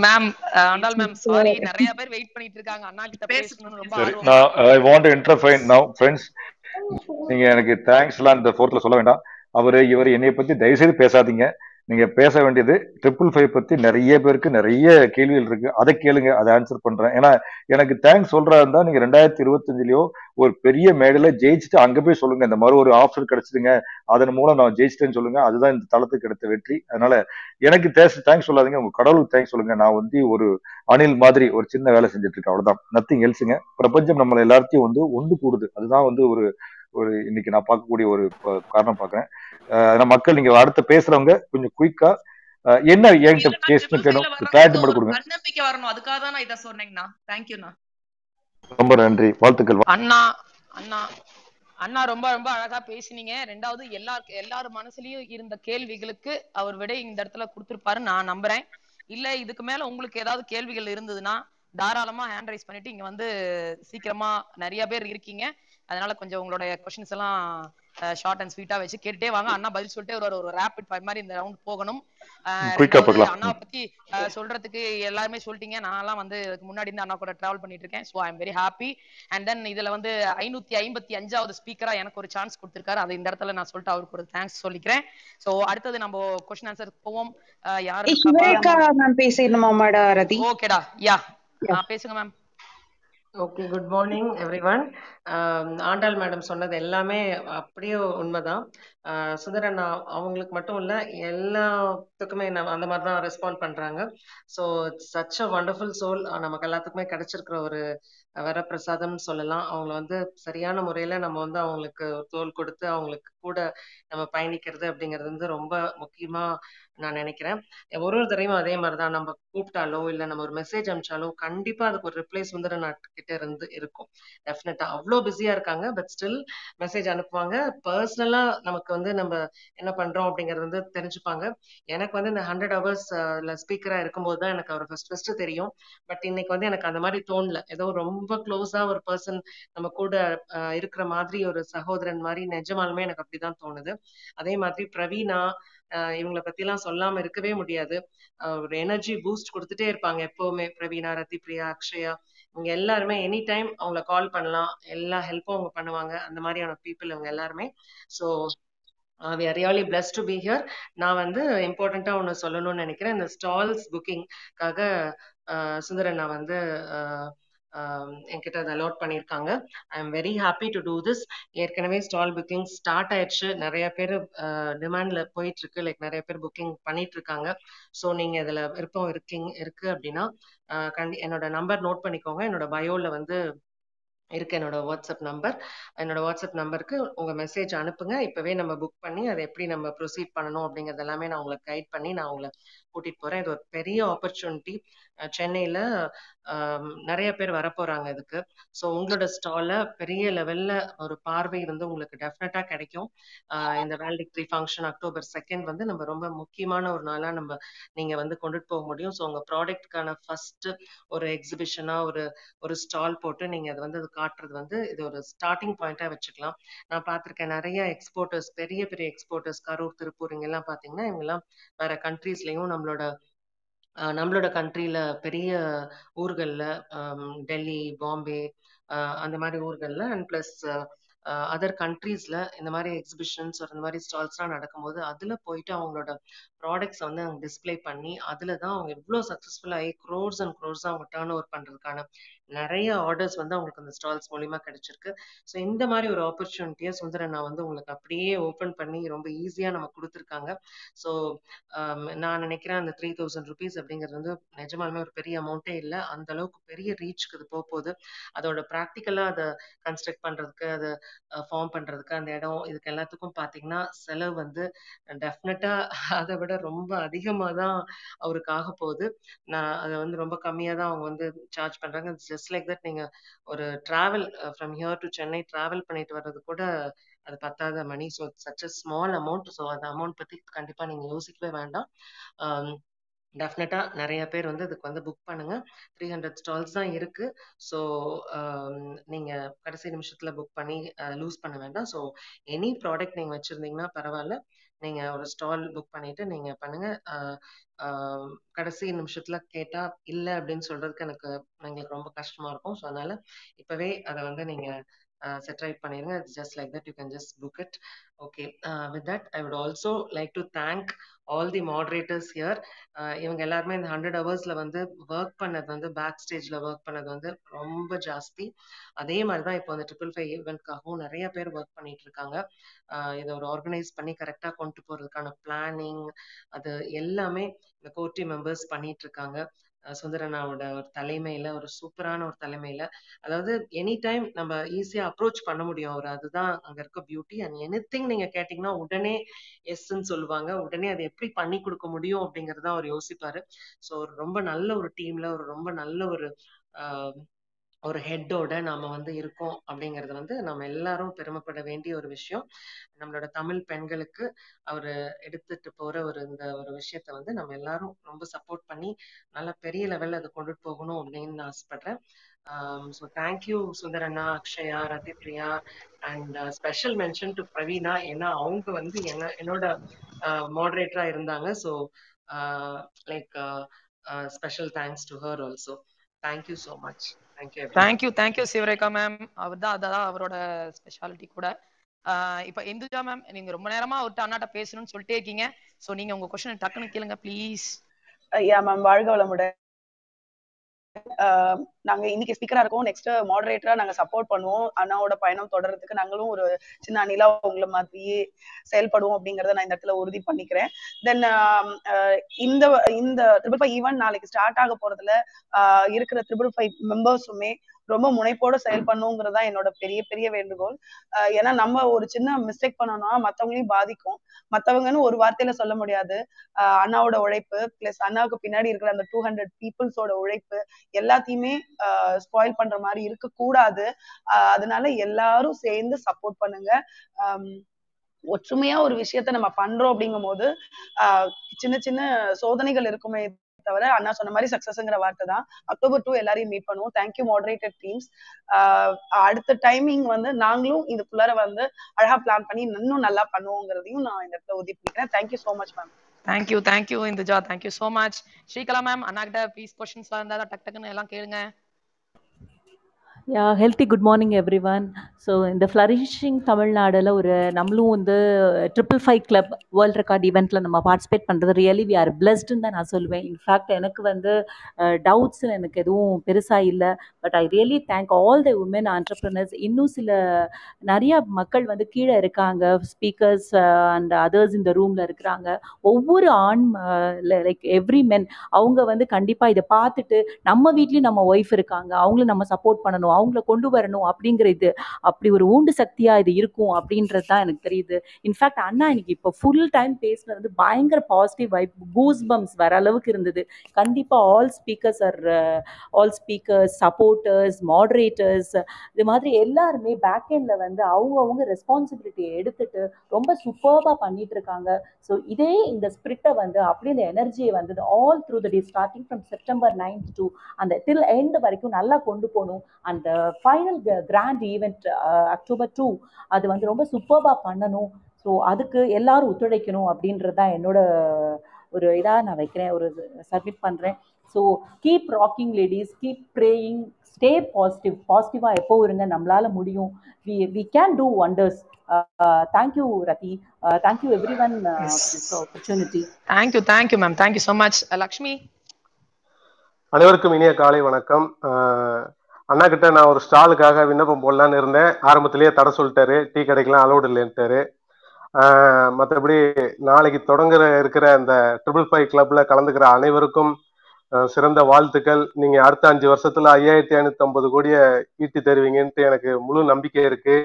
மேம், ஆண்டாள் மேம் சாரி, நிறைய பேர் வெயிட் பண்ணிட்டு இருக்காங்க. அண்ணா கிட்ட பேசணும்னு ரொம்ப ஆர்வமா இருக்கு. ஐ வாண்ட் டு இன்டர்ஃபைன் நவ फ्रेंड्स. நீங்க எனக்கு தேங்க்ஸ்லாம் இந்த ஃபோர்த்ல சொல்ல வேண்டாம். இவர் என்னைய பத்தி தயவுசெய்து பேசாதீங்க. நீங்க பேச வேண்டியது 555 பத்தி. நிறைய பேருக்கு நிறைய கேள்விகள் இருக்கு, அதை கேளுங்க, அதை ஆன்சர் பண்றேன். ஏன்னா எனக்கு தேங்க்ஸ் சொல்றதுதான், நீங்க 2025லயோ ஒரு பெரிய மேடையில ஜெயிச்சுட்டு அங்க போய் சொல்லுங்க, இந்த மாதிரி ஒரு ஆப்ஷன் கிடைச்சிடுங்க, அதன் மூலம் நான் ஜெயிச்சிட்டேன்னு சொல்லுங்க. அதுதான் இந்த தளத்துக்கு கிடைத்த வெற்றி. அதனால எனக்கு தேங்க்ஸ் சொல்லாதீங்க, உங்க கடவுளுக்கு தேங்க்ஸ் சொல்லுங்க. நான் ஒரு அணில் மாதிரி ஒரு சின்ன வேலை செஞ்சுட்டு இருக்கேன், அவ்வளவுதான், நத்திங் எல்ஸுங்க. பிரபஞ்சம் நம்மள எல்லாத்தையும் ஒன்று கூடுது. அதுதான் ஒரு இன்னைக்கு நான் பார்க்கக்கூடிய ஒரு காரணம் பாக்குறேன். ஆனா மக்கள், நீங்க அடுத்த பேசுறவங்க கொஞ்சம் குயிக்கா என்ன என்கிட்ட கேஸ்ட் கேட்கணும், கிளாரிட்டி மட்டும் கொடுங்க. நம்பிக்கை வரணும், அதுக்காக தான் நான் இத சொன்னேங்கண்ணா. थैंक யூண்ணா, ரொம்ப நன்றி, வாழ்த்துக்கள். அண்ணா அண்ணா அண்ணா ரொம்ப ரொம்ப அழகா பேசினீங்க. ரெண்டாவது எல்லார் மனசுலயும் இருந்த கேள்விகளுக்கு அவர் விடை இந்த இடத்துல கொடுத்திருப்பாரு நான் நம்புறேன். இல்ல இதுக்கு மேல உங்களுக்கு ஏதாவது கேள்விகள் இருந்ததுன்னா தாராளமா ஹேண்ட் ரைஸ் பண்ணிட்டு, இங்க சீக்கிரமா நிறைய பேர் இருக்கீங்க, அதனால கொஞ்சம் உங்களுடைய கொஸ்டின்ஸ் எல்லாம் ஷார்ட் அண்ட் ஸ்வீட்டா வச்சு கேட்டுட்டே வாங்க. அண்ணா பதில் சொல்லிட்டு ஒரு ரேபிட் ஃபயர் மாதிரி இந்த ரவுண்ட் போகணும். அண்ணா பத்தி சொல்றதுக்கு எல்லாருமே சொல்லிட்டீங்க. நான்லாம் முன்னாடி இருந்து அண்ணா கூட டிராவல் பண்ணிட்டு இருக்கேன். So I am very happy. And then இதுல 555வது ஸ்பீக்கரா எனக்கு ஒரு சான்ஸ் கொடுத்திருக்காரு. அது இந்த இடத்துல நான் சொல்லிட்டு அவருக்கு ஒரு தேங்க்ஸ் சொல்லிக்கிறேன். ஸோ அடுத்தது நம்ம கொஸ்டின் ஆன்சர் போவோம். யாரு பேசணுமா? ஓகேடா, யா பேசுங்க ma'am. Okay, good morning every one. Andal madam சொன்னது எல்லாமே அப்படியே உண்மைதான். சுந்தரன் அவங்களுக்கு மட்டும் இல்லை, எல்லாத்துக்குமே நம்ம அந்த மாதிரி தான் ரெஸ்பாண்ட் பண்ணுறாங்க. So it's such a wonderful soul. நமக்கு எல்லாத்துக்குமே கிடைச்சிருக்கிற ஒரு வரப்பிரசாதம் சொல்லலாம். அவங்கள சரியான முறையில் நம்ம அவங்களுக்கு தோல் கொடுத்து அவங்களுக்கு கூட நம்ம பயணிக்கிறது அப்படிங்கிறது ரொம்ப முக்கியமாக நான் நினைக்கிறேன். ஒரு ஒரு தடவையும் அதே மாதிரி தான், நம்ம கூப்பிட்டாலோ இல்லை நம்ம ஒரு மெசேஜ் அனுப்பிச்சாலோ கண்டிப்பாக அதுக்கு ஒரு ரிப்ளை சுந்தரன் கிட்ட இருந்து இருக்கும். டெஃபினட்டாக அவ்வளோ பிஸியாக இருக்காங்க, பட் ஸ்டில் மெசேஜ் அனுப்புவாங்க. பர்சனலாக நமக்கு நம்ம என்ன பண்ணுறோம் அப்படிங்கிறது தெரிஞ்சுப்பாங்க. எனக்கு இந்த 100 hours ஸ்பீக்கராக இருக்கும்போது தான் எனக்கு அவர் ஃபர்ஸ்ட் ஃபர்ஸ்ட் தெரியும். பட் இன்னைக்கு எனக்கு அந்த மாதிரி தோணல. ஏதோ ரொம்ப க்ளோஸா ஒரு பர்சன் நம்ம கூட இருக்கிற மாதிரி, ஒரு சகோதரன் மாதிரி நிஜமாலுமே எனக்கு அப்படிதான் தோணுது. அதே மாதிரி பிரவீனா, இவங்களை பத்திலாம் சொல்லாம இருக்கவே முடியாது. ஒரு எனர்ஜி பூஸ்ட் கொடுத்துட்டே இருப்பாங்க எப்பவுமே. பிரவீனா, ரத்திப்ரியா, அக்ஷயா, இவங்க எல்லாருமே எனி டைம் அவங்கள கால் பண்ணலாம், எல்லா ஹெல்ப்பும் அவங்க பண்ணுவாங்க. அந்த மாதிரியான பீப்புள் இவங்க எல்லாருமே. So we are really blessed to be here. நான் இம்பார்ட்டண்ட்டாக ஒன்று சொல்லணும்னு நினைக்கிறேன். இந்த ஸ்டால்ஸ் புக்கிங்காக சுந்தரன் நான் என்கிட்ட அதை அலாட் பண்ணியிருக்காங்க. I am very happy to do this. ஏற்கனவே ஸ்டால் புக்கிங் ஸ்டார்ட் ஆயிடுச்சு, நிறைய பேர் டிமாண்டில் போயிட்டு இருக்கு. நிறைய பேர் புக்கிங் பண்ணிட்டு இருக்காங்க. ஸோ நீங்கள் இதில் விருப்பம் இருக்கு அப்படின்னா என்னோட நம்பர் நோட் பண்ணிக்கோங்க. என்னோட பயோவில் இருக்கு என்னோட வாட்ஸ்அப் நம்பர். என்னோட வாட்ஸ்அப் நம்பருக்கு உங்கள் மெசேஜ் அனுப்புங்க. இப்போவே நம்ம புக் பண்ணி அதை எப்படி நம்ம ப்ரொசீட் பண்ணணும் அப்படிங்கிறது எல்லாமே நான் உங்களுக்கு கைட் பண்ணி நான் உங்களை கூட்டிகிட்டு போகிறேன். இது ஒரு பெரிய ஆப்பர்ச்சுனிட்டி. சென்னையில் நிறைய பேர் வரப்போகிறாங்க இதுக்கு. ஸோ உங்களோட ஸ்டாலில் பெரிய லெவலில் ஒரு பார்வை உங்களுக்கு டெஃபினட்டாக கிடைக்கும். இந்த வேல்டிக்ரி ஃபங்க்ஷன் October 2 நம்ம ரொம்ப முக்கியமான ஒரு நாளாக நீங்கள் கொண்டுட்டு போக முடியும். ஸோ உங்கள் ப்ராடக்ட்கான ஃபஸ்ட்டு ஒரு எக்ஸிபிஷனாக ஒரு ஸ்டால் போட்டு நீங்கள் அதை அது காட்டுறது இது ஒரு ஸ்டார்டிங் பாயிண்ட்டாக வச்சுக்கலாம். நான் பார்த்துருக்கேன் நிறைய எக்ஸ்போர்ட்டர்ஸ், பெரிய பெரிய எக்ஸ்போர்ட்டர்ஸ், கரூர், திருப்பூர், இங்கெல்லாம் பார்த்தீங்கன்னா இவங்கெல்லாம் வேற கண்ட்ரீஸ்லையும் நம்மளோட கண்ட்ரியில பெரிய ஊர்களில், டெல்லி, பாம்பே, அந்த மாதிரி ஊர்களில் அண்ட் ப்ளஸ் அதர் கண்ட்ரீஸ்ல இந்த மாதிரி எக்ஸிபிஷன்ஸ் அந்த மாதிரி ஸ்டால்ஸ்லாம் நடக்கும்போது அதில் போயிட்டு அவங்களோட ப்ராடக்ட்ஸை அவங்க டிஸ்பிளே பண்ணி அதில் தான் அவங்க எவ்வளோ சக்ஸஸ்ஃபுல்லாகி க்ரோர்ஸ் அண்ட் க்ரோர்ஸ் அவங்க டர்ன் ஓவர் பண்ணுறதுக்கான நிறைய ஆர்டர்ஸ் அவங்களுக்கு அந்த ஸ்டால்ஸ் மூலிமா கிடைச்சிருக்கு. ஸோ இந்த மாதிரி ஒரு ஆப்பர்ச்சுனிட்டியை சுந்தரன் நான் உங்களுக்கு அப்படியே ஓப்பன் பண்ணி ரொம்ப ஈஸியாக நம்ம கொடுத்துருக்காங்க. ஸோ நான் நினைக்கிறேன் அந்த 3000 rupees அப்படிங்கிறது நிஜமாலுமே ஒரு பெரிய அமௌண்ட்டே இல்லை. அந்த அளவுக்கு பெரிய ரீச்சுக்கு அது போகுது. அதோட ப்ராக்டிக்கலாக அதை கன்ஸ்ட்ரக்ட் பண்ணுறதுக்கு, அதை ஃபார்ம் பண்ணுறதுக்கு, அந்த இடம், இதுக்கு எல்லாத்துக்கும் பார்த்தீங்கன்னா செலவு டெஃபினட்டாக அதை விட ரொம்ப அதிகமாக தான் அவருக்கு ஆக போகுது. நான் அதை ரொம்ப கம்மியாக தான் அவங்க சார்ஜ் பண்ணுறாங்க. ஜஸ்ட் லைக் தட் நீங்கள் ஒரு travel from here to Chennai travel பண்ணிட்டு வர்றது கூட அது பத்தாத money. So such a small amount. So அந்த அமௌண்ட் பற்றி கண்டிப்பாக நீங்கள் யோசிக்கவே வேண்டாம். டெஃபினட்டாக நிறைய பேர் இதுக்கு புக் பண்ணுங்க. 300 stalls தான் இருக்கு. ஸோ நீங்கள் கடைசி நிமிஷத்தில் புக் பண்ணி லூஸ் பண்ண வேண்டாம். ஸோ எனி ப்ராடக்ட் நீங்கள் வச்சுருந்தீங்கன்னா பரவாயில்ல, நீங்கள் ஒரு ஸ்டால் புக் பண்ணிட்டு நீங்கள் பண்ணுங்க. கடைசி நிமிஷத்துல கேட்டால் இல்லை அப்படின்னு சொல்றதுக்கு எங்களுக்கு ரொம்ப கஷ்டமா இருக்கும். ஸோ அதனால இப்போவே அதை நீங்கள் செட்ரை பண்ணிடுங்க. It's just like that, you can just book it. Okay, with that I would also like to thank all the moderators here. இவங்க எல்லாருமே இந்த 100 hours ஒர்க் பண்ணது பேக் ஸ்டேஜில் ஒர்க் பண்ணது ரொம்ப ஜாஸ்தி. அதே மாதிரி தான் இப்போ 555 ஈவெண்ட்காகவும் நிறைய பேர் ஒர்க் பண்ணிட்டு இருக்காங்க. இதை ஒரு ஆர்கனைஸ் பண்ணி கரெக்டாக கொண்டு போகிறதுக்கான பிளானிங் அது எல்லாமே இந்த கோர்ட்டி மெம்பர்ஸ் பண்ணிட்டு இருக்காங்க. சுந்தரனாவோட ஒரு தலைமையில், ஒரு சூப்பரான ஒரு தலைமையில், அதாவது எனி டைம் நம்ம ஈஸியாக அப்ரோச் பண்ண முடியும் அவர். அதுதான் அங்கே இருக்க பியூட்டி. அண்ட் எனி திங் நீங்கள் கேட்டிங்கன்னா உடனே எஸ்ன்னு சொல்லுவாங்க, உடனே அதை எப்படி பண்ணி கொடுக்க முடியும் அப்படிங்கிறதான் அவர் யோசிப்பார். ஸோ ஒரு ரொம்ப நல்ல ஒரு டீமில் ஒரு ரொம்ப நல்ல ஒரு ஹெட்டோட நாம் இருக்கோம் அப்படிங்கிறது நம்ம எல்லாரும் பெருமைப்பட வேண்டிய ஒரு விஷயம். நம்மளோட தமிழ் பெண்களுக்கு அவர் எடுத்துட்டு போகிற இந்த ஒரு விஷயத்த நம்ம எல்லாரும் ரொம்ப சப்போர்ட் பண்ணி நல்லா பெரிய லெவலில் அதை கொண்டுட்டு போகணும் அப்படின்னு நான் ஆசைப்படுறேன். ஸோ தேங்க்யூ சுந்தரண்ணா, Akshaya, Rathipriya and special mention to Praveena. ஏன்னா அவங்க என்னோட மாடரேட்டராக இருந்தாங்க. So like special thanks to her also. Thank you so much. Thank you Sivarekha ma'am. அவர் தான் அவரோட ஸ்பெஷாலிட்டி கூட. இப்போ இந்துஜா மேம், நீங்க ரொம்ப நேரமா அவர்கிட்ட அண்ணாட்ட பேசணும்னு சொல்லிட்டே இருக்கீங்க. ஸோ நீங்க உங்க கொஸ்டின் டக்குன்னு கேளுங்க ப்ளீஸ். ஐயா மேம், வாழ்க வளமுடன். நாங்க இன்னைக்கு ஸ்பீக்கரா இருக்கோம், நெக்ஸ்ட் மாடரேட்டரா நாங்க சப்போர்ட் பண்ணுவோம். அண்ணாவோட பயணம் தொடர்றதுக்கு நாங்களும் ஒரு சின்ன அணிலா உங்களை மாதிரியே செயல்படுவோம் அப்படிங்கறத நான் இந்த இடத்துல உறுதி பண்ணிக்கிறேன். தென் இந்த 555 ஈவென்ட் நாளைக்கு ஸ்டார்ட் ஆக போறதுல இருக்கிற 555 மெம்பர்ஸுமே ரொம்ப முனைப்போட செயல் பண்ணுங்கிறதா என்னோட பெரிய பெரிய வேண்டுகோள். ஏன்னா நம்ம ஒரு சின்ன மிஸ்டேக் பண்ணோம்னா மத்தவங்களையும் பாதிக்கும். மத்தவங்கன்னு ஒரு வார்த்தையில சொல்ல முடியாது. அண்ணாவோட உழைப்பு பிளஸ் அண்ணாவுக்கு பின்னாடி இருக்கிற அந்த 200 பீப்புள்ஸோட உழைப்பு எல்லாத்தையுமே ஸ்பாயில் பண்ற மாதிரி இருக்க கூடாது. அதனால எல்லாரும் சேர்ந்து சப்போர்ட் பண்ணுங்க. ஒற்றுமையா ஒரு விஷயத்த நம்ம பண்றோம் அப்படிங்கும் போது சின்ன சின்ன சோதனைகள் இருக்குமே தவிர அண்ணா சொன்ன மாதிரி சக்சஸ்ங்கிற வார்த்தை தான். அக்டோபர் 2 எல்லாரையும் மீட் பண்ணுவோம். Thank you moderated teams. அடுத்த டைமிங் நாங்களும் இதுக்குள்ளார அழகா பிளான் பண்ணி இன்னும் நல்லா பண்ணுவோங்கிறதையும் நான் இந்த இடத்துல உறுதி பண்ணிக்கிறேன். Thank you so much ma'am. Thank you thank you Induja, thank you so much. Srikala ma'am, அண்ணா கிட்ட ப்ளீஸ் கொஸ்டின்ஸ்லாம் இருந்தா டக் டக்குன்னு எல்லாம் கேளுங்க. Yeah healthy good morning every one. So இந்த ஃப்ளரிஷிங் தமிழ்நாடில் நம்மளும் 555 கிளப் வேர்ல்ட் ரெக்கார்ட் ஈவெண்ட்டில் நம்ம பார்ட்டிசிபேட் பண்ணுறது ரியலி வி ஆர் பிளஸ்டுன்னு தான் நான் சொல்லுவேன். இன்ஃபேக்ட் எனக்கு டவுட்ஸ் எனக்கு எதுவும் பெருசாக இல்லை. But I really thank all the women entrepreneurs. இன்னும் சில நிறையா மக்கள் கீழே இருக்காங்க, ஸ்பீக்கர்ஸ் அண்ட் அதர்ஸ் இந்த ரூமில் இருக்கிறாங்க. ஒவ்வொரு ஆண் லைக் எவ்ரி மென் அவங்க கண்டிப்பாக இதை பார்த்துட்டு நம்ம வீட்லேயும் நம்ம ஒய்ஃப் இருக்காங்க, அவங்களும் நம்ம சப்போர்ட் பண்ணணும், அவங்களை கொண்டு வரணும் அப்படிங்கிற இது அப்படி ஒரு ஊண்டு சக்தியா இது இருக்கும் அப்படின்றது தான் எனக்கு தெரியுது. இன்ஃபேக்ட் அண்ணா இன்னைக்கு இப்போ ஃபுல் டைம் பேசினது பயங்கர பாசிட்டிவ் வைப், கூஸ் பம்ப்ஸ் வர அளவுக்கு இருந்தது. கண்டிப்பா ஆல் ஸ்பீக்கர்ஸ், சப்போர்ட்டர்ஸ், மாடரேட்டர்ஸ், இது மாதிரி எல்லாருமே பேக் எண்ட்ல அவங்கவுங்க ரெஸ்பான்சிபிலிட்டியை எடுத்துட்டு ரொம்ப சூப்பர்வா பண்ணிட்டு இருக்காங்க. ஸோ இதே இந்த ஸ்பிரிட்டை அப்படியே இந்த எனர்ஜியை all through the day starting from September 9 to அந்த டில் எண்ட் வரைக்கும் நல்லா கொண்டு போகணும். அந்த ஃபைனல் கிராண்ட் ஈவெண்ட் அக்டோபர் 2 அது ரொம்ப சூப்பர்வா பண்ணணும். ஸோ அதுக்கு எல்லாரும் ஒத்துழைக்கணும் அப்படின்றதான் என்னோட ஒரு இதாக நான் வைக்கிறேன், ஒரு சப்மிட் பண்ணுறேன். So keep rocking ladies, keep praying, stay positive. பாசிட்டிவாக எப்போ இருங்க, நம்மளால முடியும். We can do wonders. Thank you Rathi, thank you every one opportunity. Thank you thank you ma'am, thank you so much. Lakshmi, அனைவருக்கும் இனிய காலை வணக்கம். அண்ணா கிட்ட நான் ஒரு ஸ்டாலுக்காக விண்ணப்பம் போடலான்னு இருந்தேன். ஆரம்பத்திலேயே தடை சொல்லிட்டாரு, டீ கடைக்கெல்லாம் அலோடு இல்லைன்ட்டாரு. மற்றபடி நாளைக்கு தொடங்குற இருக்கிற அந்த 555 கிளப்ல கலந்துக்கிற அனைவருக்கும் சிறந்த வாழ்த்துக்கள். நீங்க அடுத்த 5 வருஷத்துல 5550 கோடியை ஈட்டி தருவீங்கன்ட்டு எனக்கு முழு நம்பிக்கை இருக்கு.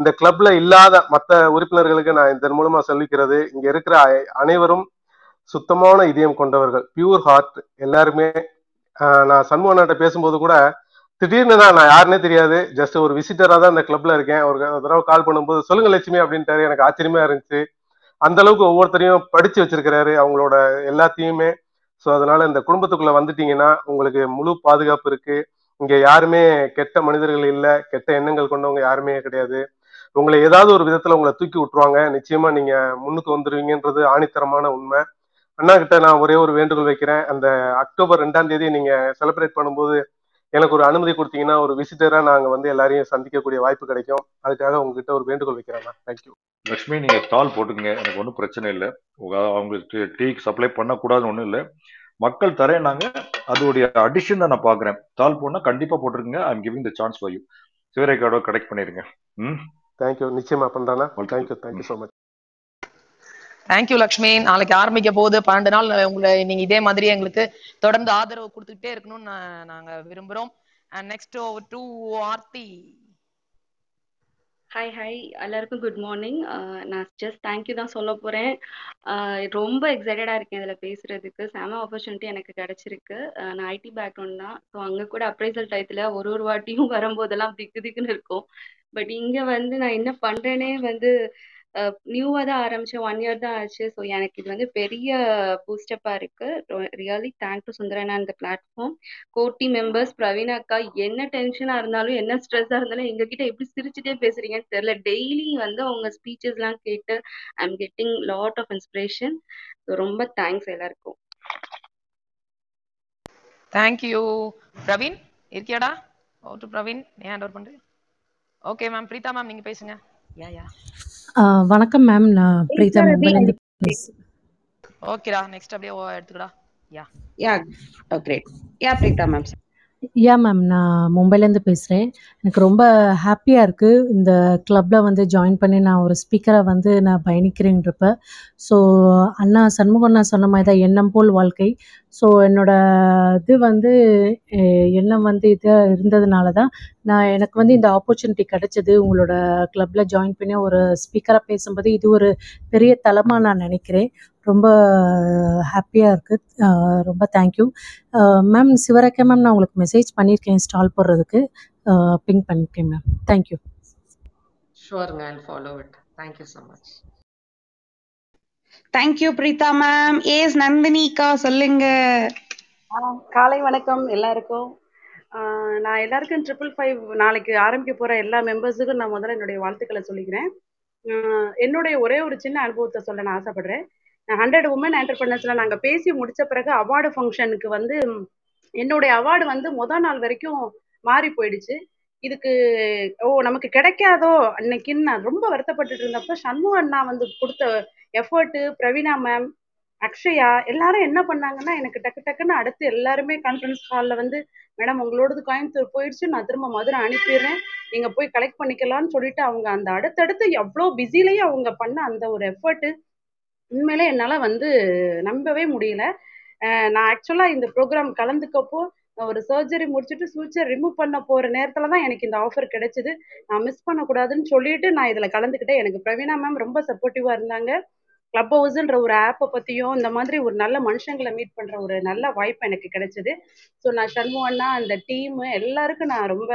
இந்த கிளப்ல இல்லாத மற்ற உறுப்பினர்களுக்கு நான் இதன் மூலமா சொல்லிக்கிறது, இங்க இருக்கிற அனைவரும் சுத்தமான இதயம் கொண்டவர்கள், பியூர் ஹார்ட் எல்லாருமே. நான் சண்முகன்கிட்ட பேசும்போது கூட திடீர்னு தான், நான் யாருன்னே தெரியாது, ஜஸ்ட் ஒரு விசிட்டராக தான் இந்த கிளப்ல இருக்கேன், ஒரு தடவை கால் பண்ணும்போது சொல்லுங்க லட்சுமி அப்படின்ட்டாரு. எனக்கு ஆச்சரியமா இருந்துச்சு. அந்த அளவுக்கு ஒவ்வொருத்தரையும் படிச்சு வச்சிருக்கிறாரு, அவங்களோட எல்லாத்தையுமே. ஸோ அதனால இந்த குடும்பத்துக்குள்ள வந்துட்டீங்கன்னா உங்களுக்கு முழு பாதுகாப்பு இருக்கு. இங்க யாருமே கெட்ட மனிதர்கள் இல்லை, கெட்ட எண்ணங்கள் கொண்டவங்க யாருமே கிடையாது. உங்களை ஏதாவது ஒரு விதத்துல உங்களை தூக்கி விட்டுருவாங்க, நிச்சயமா நீங்க முன்னுக்கு வந்துருவீங்கன்றது ஆணித்தரமான உண்மை. அண்ணா கிட்ட நான் ஒரே ஒரு வேண்டுகோள் வைக்கிறேன், அந்த அக்டோபர் 2 நீங்க செலிப்ரேட் பண்ணும்போது எனக்கு ஒரு அனுமதி கொடுத்தீங்கன்னா ஒரு விசிட்டரா நாங்க எல்லாரையும் சந்திக்கக்கூடிய வாய்ப்பு கிடைக்கும். அதுக்காக உங்ககிட்ட ஒரு வேண்டுகோள் வைக்கிறேன். தேங்க்யூ லட்சுமி, நீங்க ஸ்டால் போட்டுக்கங்க, எனக்கு ஒன்றும் பிரச்சனை இல்லை. அவங்களுக்கு டீ சப்ளை பண்ணக்கூடாதுன்னு ஒன்றும் இல்லை, மக்கள் தரேன் நாங்க அதோடைய அடிஷன் தான் நான் பாக்குறேன். ஸ்டால் போனா கண்டிப்பா போட்டுருங்க. I'm giving the chance for you. சிவரேக்காவோட கனெக்ட் பண்ணிருங்க. தேங்க்யூ, நிச்சயமா பண்றானா. Thank you thank you so much. Thank you Lakshmi. நாளைக்கு ஆரம்பிக்க போது 12 நாள் உங்களை நீங்க இதே மாதிரி எங்களுக்கு தொடர்ந்து ஆதரவு கொடுத்துக்கிட்டே இருக்கணும்னு நாங்க விரும்புறோம். And next over to Aarthi. Hi எல்லாருக்கும் குட் மார்னிங். நான் ஜஸ்ட் தேங்க்யூ தான் சொல்ல போறேன். ரொம்ப எக்ஸைட்டடா இருக்கேன் இதுல பேசுறதுக்கு. செம ஆப்பர்ச்சுனிட்டி எனக்கு கிடைச்சிருக்கு. நான் ஐடி பேக்ரவுண்ட் தான். ஸோ அங்க கூட அப்ரைசல் டயத்துல ஒரு வாட்டியும் வரும்போதெல்லாம் திக்குன்னு இருக்கும். பட் இங்க நான் என்ன பண்றேனே நியூவா தான் ஆரம்பிச்சேன். 1 இயர் தான் ஆச்சு. ஸோ எனக்கு இது பெரிய பூஸ்டப்பா இருக்கு. ரியலி தேங்க் டு சுந்தரனா இந்த பிளாட்ஃபார்ம், கோட்டி மெம்பர்ஸ், பிரவீன் அக்கா. என்ன டென்ஷனா இருந்தாலும் என்ன ஸ்ட்ரெஸ்ஸா இருந்தாலும் எங்ககிட்ட எப்படி சிரிச்சுட்டே பேசுறீங்கன்னு தெரியல. டெய்லி உங்க ஸ்பீச்சஸ் எல்லாம் கேட்டு I am getting lot of inspiration. ரொம்ப தேங்க்ஸ் எல்லாருக்கும். தேங்க்யூ பிரவீன். இருக்கியாடா? பிரவீன் ஹேண்ட் பண்றேன். Okay ma'am. பிரீதா மேம் நீங்க பேசுங்க. வணக்கம் மேம், நான் பிரீதா. ஓகேடா நெக்ஸ்ட் அப்படியே எடுத்துக்கடா. கிரேட். பிரீதா மேம். மேம், நான் மும்பைலேருந்து பேசுகிறேன். எனக்கு ரொம்ப ஹாப்பியாக இருக்குது இந்த கிளப்பில் வந்து ஜாயின் பண்ணி நான் ஒரு ஸ்பீக்கராக வந்து நான் பயணிக்கிறேன்றப்ப. ஸோ அண்ணா சண்முகண்ணா சொன்ன மாதிரி தான் எண்ணம் போல் வாழ்க்கை. ஸோ என்னோடய இது வந்து எண்ணம் வந்து இதாக இருந்ததுனால தான் நான் எனக்கு வந்து இந்த ஆப்பர்ச்சுனிட்டி கிடைச்சது. உங்களோட கிளப்பில் ஜாயின் பண்ணி ஒரு ஸ்பீக்கராக பேசும்போது இது ஒரு பெரிய தளமாக நான் நினைக்கிறேன். ரொம்ப ஹாப்பியாக இருக்குது. ரொம்ப தேங்க்யூ மேம். சிவராக்கே மேம், நான் உங்களுக்கு மெசேஜ் பண்ணியிருக்கேன் இன்ஸ்டால் போடுறதுக்கு, பிங் பண்ணியிருக்கேன் மேம். தேங்க்யூ. ஷுவருங்க, I will follow it. Thank you so much. Thank you Preetha ma'am. Ace நந்தினிகா சொல்லுங்க. காலை வணக்கம் எல்லாருக்கும். நான் எல்லாருக்கும் 555 நாளைக்கு ஆரம்பிக்க போற எல்லா மெம்பர்ஸுக்கும் நான் முதல்ல என்னுடைய வாழ்த்துக்களை சொல்லிக்கிறேன். என்னுடைய ஒரே ஒரு சின்ன அனுபவத்தை சொல்ல நான் ஆசைப்படுறேன். 100 உமன் என்டர்பிரனர்ஸ்ல நாங்க பேசி முடிச்ச பிறகு அவார்டு ஃபங்க்ஷனுக்கு வந்து என்னுடைய அவார்டு வந்து முதல் நாள் வரைக்கும் மாறி போயிடுச்சு. இதுக்கு நமக்கு கிடைக்காதோ அன்னைக்குன்னு நான் ரொம்ப வருத்தப்பட்டுட்டு இருந்தப்ப சண்முக அண்ணா வந்து கொடுத்த எஃபர்ட்டு, பிரவீனா மேம், அக்ஷயா எல்லாரும் என்ன பண்ணாங்கன்னா எனக்கு டக்கு டக்குன்னு அடுத்து எல்லாருமே கான்ஃபரன்ஸ் ஹாலில் வந்து மேடம் உங்களோடது கோயம்புத்தூர் போயிடுச்சு, நான் திரும்ப மதுரை அனுப்பிடுறேன், நீங்கள் போய் கலெக்ட் பண்ணிக்கலாம்னு சொல்லிட்டு அவங்க அந்த அடுத்தடுத்து எவ்வளோ பிஸிலேயே அவங்க பண்ண அந்த ஒரு எஃபர்ட்டு உண்மையிலே என்னால் வந்து நம்பவே முடியல. நான் ஆக்சுவலாக இந்த ப்ரோக்ராம் கலந்துக்கப்போ ஒரு சர்ஜரி முடிச்சுட்டு சூச்சர் ரிமூவ் பண்ண போகிற நேரத்தில் தான் எனக்கு இந்த ஆஃபர் கிடைச்சிது. நான் மிஸ் பண்ணக்கூடாதுன்னு சொல்லிட்டு நான் இதில் கலந்துக்கிட்டேன். எனக்கு பிரவீனா மேம் ரொம்ப சப்போர்ட்டிவாக இருந்தாங்க. கிளப் ஹவுஸ்ன்ற ஒரு ஆப்பை பற்றியும் இந்த மாதிரி ஒரு நல்ல மனுஷங்களை மீட் பண்ணுற ஒரு நல்ல வாய்ப்பு எனக்கு கிடைச்சிது. ஸோ நான் சண்முகண்ணா, அந்த டீமு எல்லாருக்கும் நான் ரொம்ப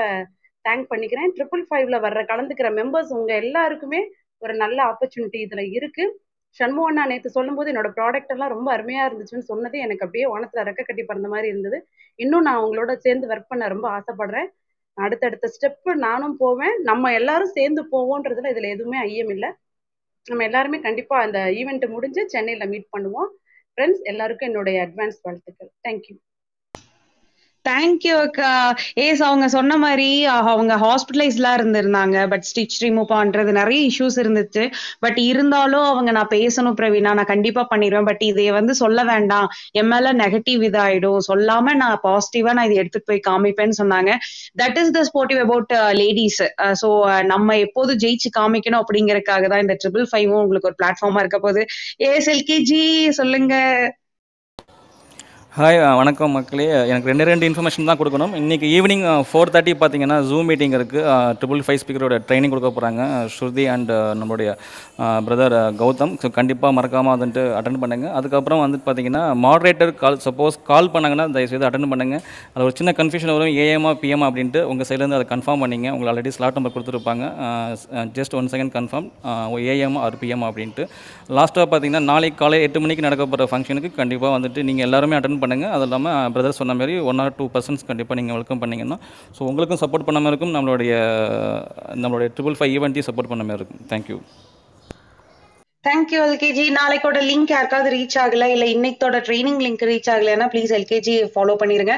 தேங்க் பண்ணிக்கிறேன். 555 வர்ற கலந்துக்கிற மெம்பர்ஸ் உங்கள் எல்லாருக்குமே ஒரு நல்ல ஆப்பர்ச்சுனிட்டி இதில் இருக்குது. சண்முகண்ணா நேற்று சொல்லும்போது என்னோட ப்ராடக்ட் எல்லாம் ரொம்ப அருமையாக இருந்துச்சுன்னு சொன்னது எனக்கு அப்படியே வானத்தில் ரெக்க கட்டி பிறந்த மாதிரி இருந்தது. இன்னும் நான் உங்களோட சேர்ந்து ஒர்க் பண்ண ரொம்ப ஆசைப்படுறேன். அடுத்தடுத்த ஸ்டெப்பு நானும் போவேன், நம்ம எல்லாரும் சேர்ந்து போவோன்றதுல இதில் எதுவுமே ஐயம் இல்லை. நம்ம எல்லாருமே கண்டிப்பாக அந்த ஈவெண்ட் முடிஞ்சு சென்னையில் மீட் பண்ணுவோம். ஃப்ரெண்ட்ஸ் எல்லாருக்கும் என்னுடைய அட்வான்ஸ் வாழ்த்துக்கள். தேங்க்யூ. தேங்க்யூ அக்கா. ஏஸ் அவங்க சொன்ன மாதிரி அவங்க ஹாஸ்பிட்டலைஸ்லாம் இருந்திருந்தாங்க. பட் ஸ்டிச் ரிமூவ் பண்றது நிறைய இஷ்யூஸ் இருந்துச்சு. பட் இருந்தாலும் அவங்க நான் பேசணும் பிரவீனா, நான் கண்டிப்பா பண்ணிடுவேன், பட் இதை வந்து சொல்ல வேண்டாம், என் மேல நெகட்டிவ் இதாயிடும், சொல்லாம நான் பாசிட்டிவா நான் இதை எடுத்துட்டு போய் காமிப்பேன்னு சொன்னாங்க. That is the sportive about ladies. So நம்ம எப்போது ஜெயிச்சு காமிக்கணும் அப்படிங்கறக்காக தான் இந்த 555 உங்களுக்கு ஒரு பிளாட்ஃபார்மா இருக்க போகுது. ஏஸ் எல்கேஜி சொல்லுங்க. ஹாய் வணக்கம் மக்களே. எனக்கு ரெண்டு இன்ஃபர்மேஷன் தான் கொடுக்கணும். இன்றைக்கி ஈவினிங் 4:30 பார்த்தீங்கன்னா ஜூம் மீட்டிங் இருக்குது. 555 ஸ்பீக்கரோட ட்ரைனிங் கொடுக்க போகிறாங்க ஸ்ருதி அண்ட் நம்மளுடைய பிரதர் கௌதம். ஸோ கண்டிப்பாக மறக்காமல் வந்துட்டு அட்டன் பண்ணுங்கள். அதுக்கப்புறம் வந்துட்டு பார்த்தீங்கன்னா மாட்ரேட்டர் கால் சப்போஸ் கால் பண்ணாங்கன்னா தயவுசெய்து அட்டன் பண்ணுங்கள். அது ஒரு சின்ன கன்ஃபியூஷன் வரும், ஏஎம்மா பிஎம்மா அப்படின்ட்டு உங்கள் சைட்லேருந்து அதை கன்ஃபார்ம் பண்ணிங்க. உங்களுக்கு ஆல்ரெடி ஸ்லாட் நம்பர் கொடுத்துருப்பாங்க. ஜஸ்ட் 1 செகண்ட் கன்ஃபார்ம் ஏஎம்மா ஆர் பிஎம்மா அப்படின்ட்டு. லாஸ்ட்டாக பார்த்தீங்கன்னா நாளைக்கு காலை 8 மணிக்கு நடக்க போகிற ஃபங்க்ஷனுக்கு கண்டிப்பாக வந்துட்டு நீங்கள் எல்லாருமே அட்டன் பண்ணுங்க. அது இல்லாமல் பிரதர் சொன்ன மாதிரி 1 or 2 persons கண்டிப்பாக நீங்கள் வெல்கம் பண்ணிங்கன்னா ஸோ உங்களுக்கும் சப்போர்ட் பண்ண மாதிரி இருக்கும், நம்மளுடைய 555 ஈவெண்ட்டையும் சப்போர்ட் பண்ண மாதிரி இருக்கும். தேங்க்யூ. Thank you LKG. நாளைக்கோட லிங்க் யாருக்காவது ரீச் ஆகல இல்லை இன்னைக்கோட ட்ரைனிங் லிங்க் ரீச் ஆகலைன்னா ப்ளீஸ் எல்கேஜி ஃபாலோ பண்ணிருங்க.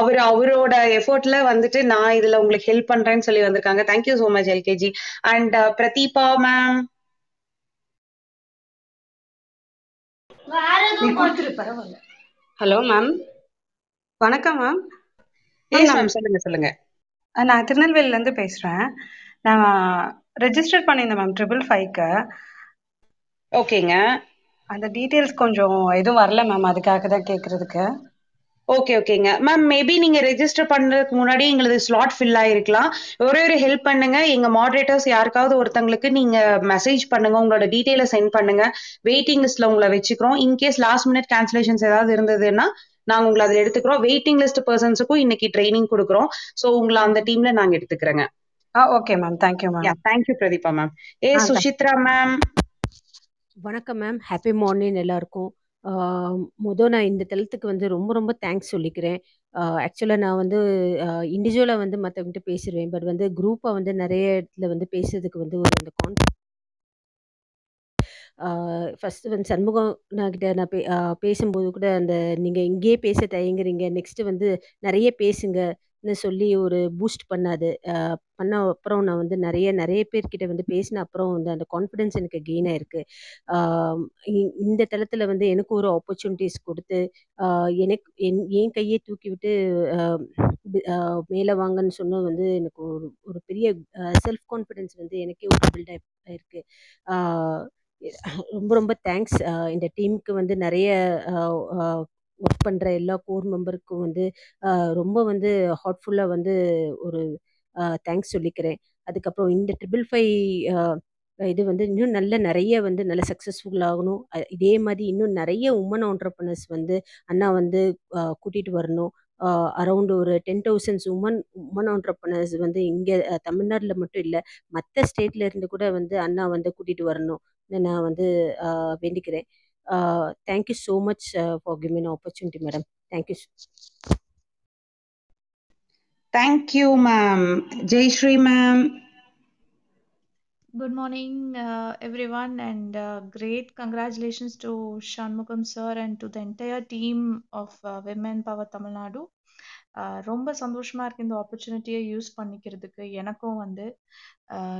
அவரோட எஃபர்ட்ல வந்துட்டு நான் இதில் உங்களுக்கு ஹெல்ப் பண்றேன்னு சொல்லி வந்திருக்காங்க. Thank you so much LKG. And Pratheeba ma'am பரவாயில்ல. ஹலோ மேம், வணக்கம் மேம். மேம் சொல்லுங்க சொல்லுங்க. நான் திருநெல்வேலியிலேருந்து பேசுகிறேன். நான் ரெஜிஸ்டர் பண்ணியிருந்தேன் மேம் 555. ஓகேங்க. அந்த டீட்டெயில்ஸ் கொஞ்சம் எதுவும் வரல மேம், அதுக்காக தான் கேட்குறதுக்கு. ஓகே ஓகேங்க மேம். மேபி நீங்க ரெஜிஸ்டர் பண்றதுக்கு முன்னாடி எங்களுக்கு ஸ்லாட் ஃபில் ஆயிருக்கலாம். ஒரு ஹெல்ப் பண்ணுங்க, எங்க மாடரேட்டர்ஸ் யாருக்காவது ஒருத்தங்களுக்கு நீங்க மெசேஜ் பண்ணுங்க, உங்களோட டீட்டெயில சென்ட் பண்ணுங்க. வெயிட்டிங் லிஸ்ட்ல உங்களை வச்சுக்கிறோம். இன்கேஸ் லாஸ்ட் மினிட் கேன்சலேஷன்ஸ் ஏதாவது இருந்ததுன்னா நாங்க உங்களை அதுல எடுத்துக்கிறோம். வெயிட்டிங் லிஸ்ட் பர்சன்ஸுக்கும் இன்னைக்கு ட்ரைனிங் கொடுக்குறோம். ஸோ உங்களை அந்த டீம்ல நாங்க எடுத்துக்கிறோங்க. Okay ma'am. Thank you ma'am. Thank you Pratheeba ma'am. ஏ சுஷித்ரா மேம். வணக்கம் மேம். ஹாப்பி மார்னிங் எல்லாருக்கும். நான் இந்த தளத்துக்கு வந்து ரொம்ப ரொம்ப தேங்க்ஸ் சொல்லிக்கிறேன். ஆக்சுவலாக நான் வந்து இண்டிவிஜுவலாக வந்து மற்றவங்கிட்ட பேசிடுவேன், பட் வந்து குரூப்பாக வந்து நிறைய இடத்துல வந்து பேசுறதுக்கு வந்து ஒரு அந்த ஃபஸ்ட்டு வந்து சண்முகம் நான் கிட்ட நான் பேசும்போது கூட அந்த நீங்கள் இங்கேயே பேச தயங்குறீங்க, நெக்ஸ்ட்டு வந்து நிறைய பேசுங்க, சொல்லி ஒரு பூஸ்ட் பண்ணாது. பண்ண அப்புறம் நான் வந்து நிறைய பேர்கிட்ட வந்து பேசின அப்புறம் வந்து அந்த கான்ஃபிடென்ஸ் எனக்கு கெயின் ஆயிருக்கு. இந்த தளத்தில் வந்து எனக்கு ஒரு ஆப்பர்ச்சுனிட்டிஸ் கொடுத்து எனக்கு என் கையை தூக்கி விட்டு மேலே வாங்கன்னு சொன்ன வந்து எனக்கு ஒரு பெரிய செல்ஃப் கான்ஃபிடென்ஸ் வந்து எனக்கே ஒரு பில்ட் ஆயிருக்கு. ரொம்ப தேங்க்ஸ் இந்த டீமுக்கு வந்து நிறைய ஒர்க் பண்ணுற எல்லா கோர் மெம்பருக்கும் வந்து ரொம்ப வந்து ஹார்ட்ஃபுல்லாக வந்து ஒரு தேங்க்ஸ் சொல்லிக்கிறேன். அதுக்கப்புறம் இந்த 555 இது வந்து இன்னும் நிறைய வந்து நல்ல சக்ஸஸ்ஃபுல் ஆகணும். இதே மாதிரி இன்னும் நிறைய உமன் ஆண்டர்ப்ரனர்ஸ் வந்து அண்ணா வந்து கூட்டிகிட்டு வரணும். அரௌண்ட் ஒரு 10,000 உமன் ஆண்டர்ப்ரனர்ஸ் வந்து இங்கே தமிழ்நாட்டில் மட்டும் இல்லை, மற்ற ஸ்டேட்டில் இருந்து கூட வந்து அண்ணா வந்து கூட்டிகிட்டு வரணும் நான் வந்து வேண்டிக்கிறேன். Thank you so much for giving an opportunity, madam. Thank you ma'am. Jayshree ma'am, good morning everyone, and great congratulations to Shanmugam sir and to the entire team of Women Power Tamil Nadu. ரொம்ப சந்தோஷமாக இருக்குது இந்த ஆப்பர்ச்சுனிட்டியை யூஸ் பண்ணிக்கிறதுக்கு. எனக்கும் வந்து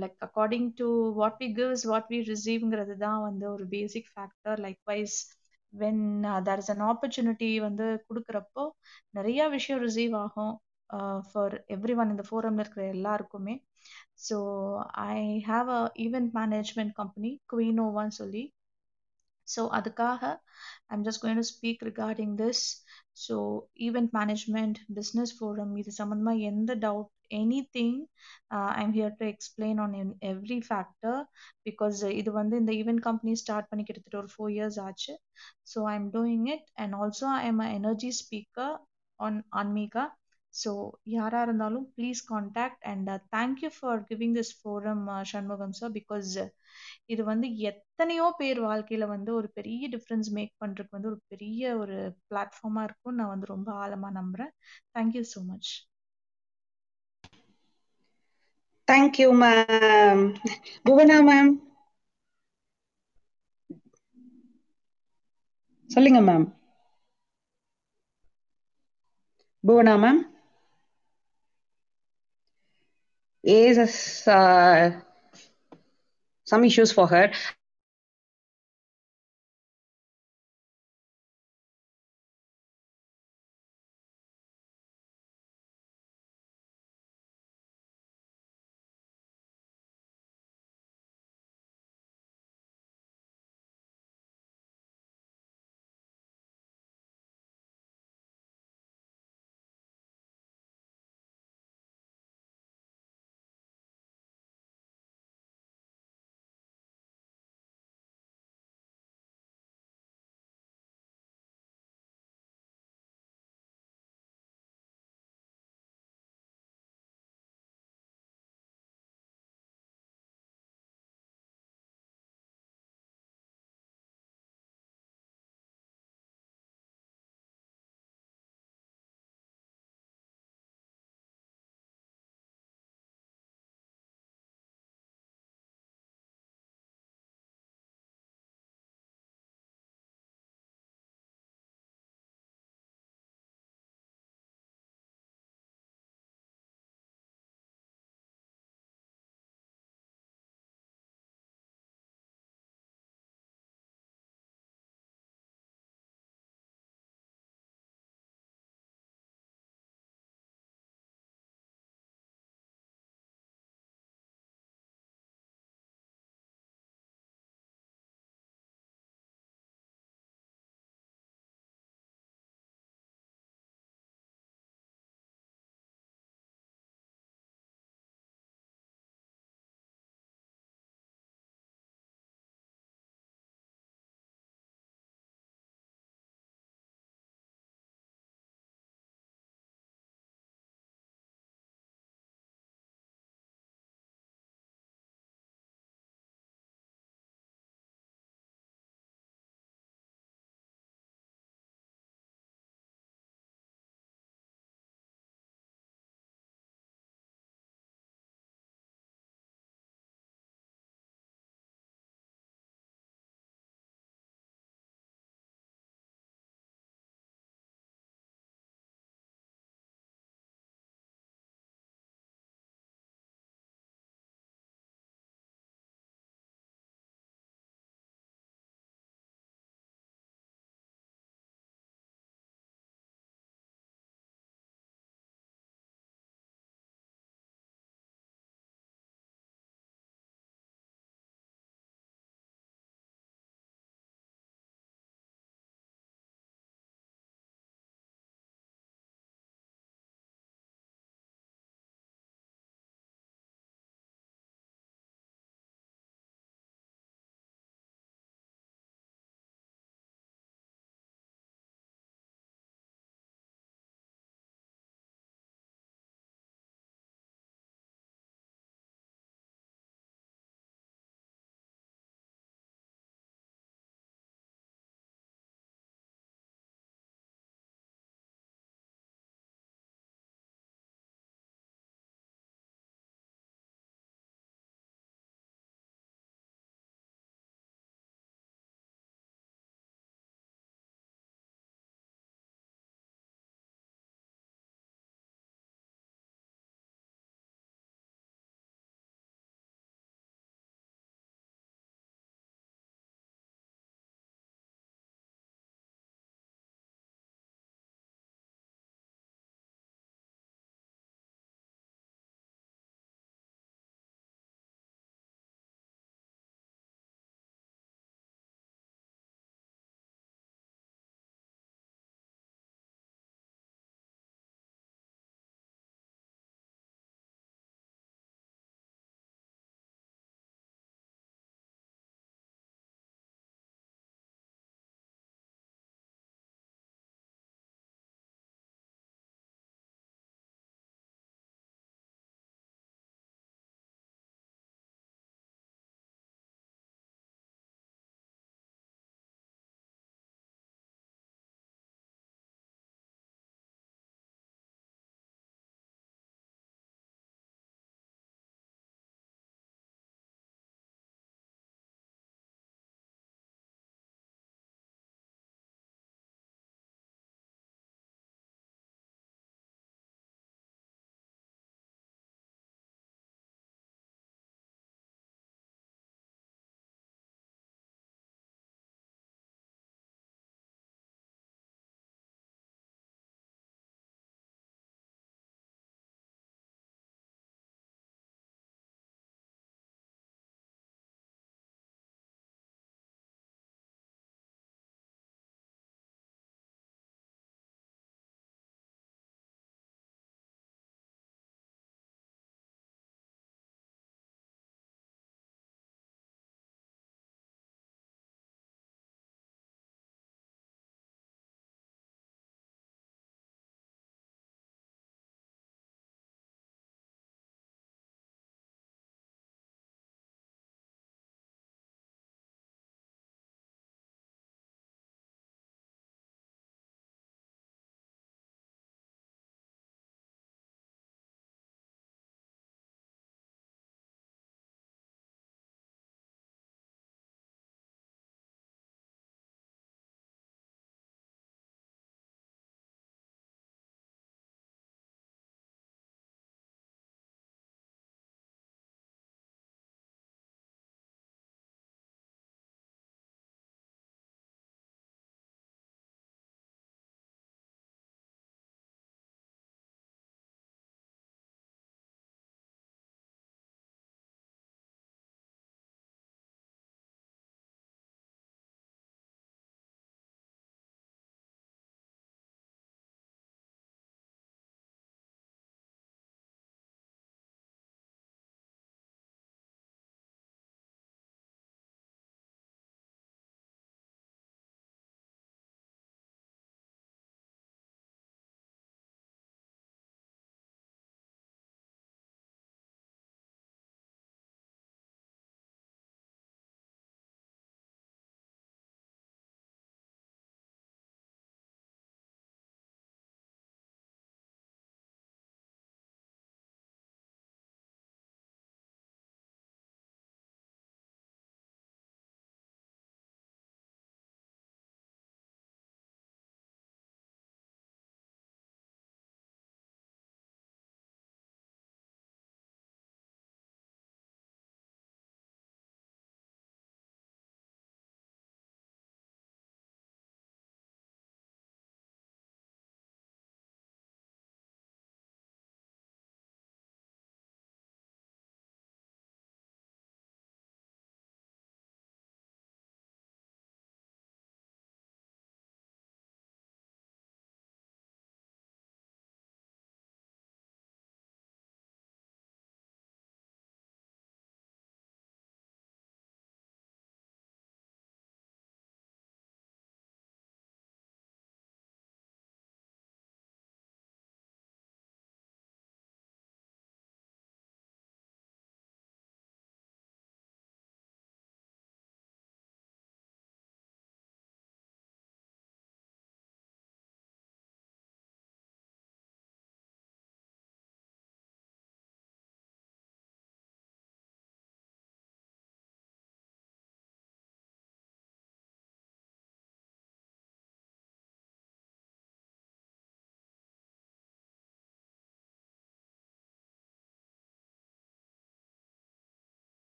like according to what we gives what we ரிசீவ்ங்கிறது தான் வந்து ஒரு basic factor. Likewise when there is an opportunity வந்து கொடுக்குறப்போ நிறையா விஷயம் ரிசீவ் ஆகும் ஃபார் எவ்ரி ஒன். இந்த ஃபோரமில் இருக்கிற எல்லாருக்குமே. So I have a event management company குயினோவான்னு சொல்லி, ஸோ அதுக்காக I am just going to speak regarding this. So event management, business forum, இது சம்மந்தமாக எந்த doubt anything I am here to explain on every factor. Because இது வந்து இந்த ஈவெண்ட் கம்பெனி ஸ்டார்ட் பண்ணி கிட்டத்தட்ட ஒரு 4 years ஆச்சு. So I am doing it and also I am a energy speaker on ஆன்மீகா. ஸோ யாராக இருந்தாலும் please contact. And thank you for giving this forum Shanmugam sir, because இது வந்து எத்தனையோ பேர் வாழ்க்கையில் வந்து ஒரு பெரிய டிஃப்ரென்ஸ் மேக் பண்ணுறதுக்கு வந்து ஒரு பெரிய ஒரு பிளாட்ஃபார்மாக இருக்கும்னு நான் வந்து ரொம்ப ஆழமாக நம்புகிறேன். Thank you so much. Thank you ma'am. Bhuvana ma'am சொல்லுங்க ma'am. Bhuvana ma'am, some issues for her.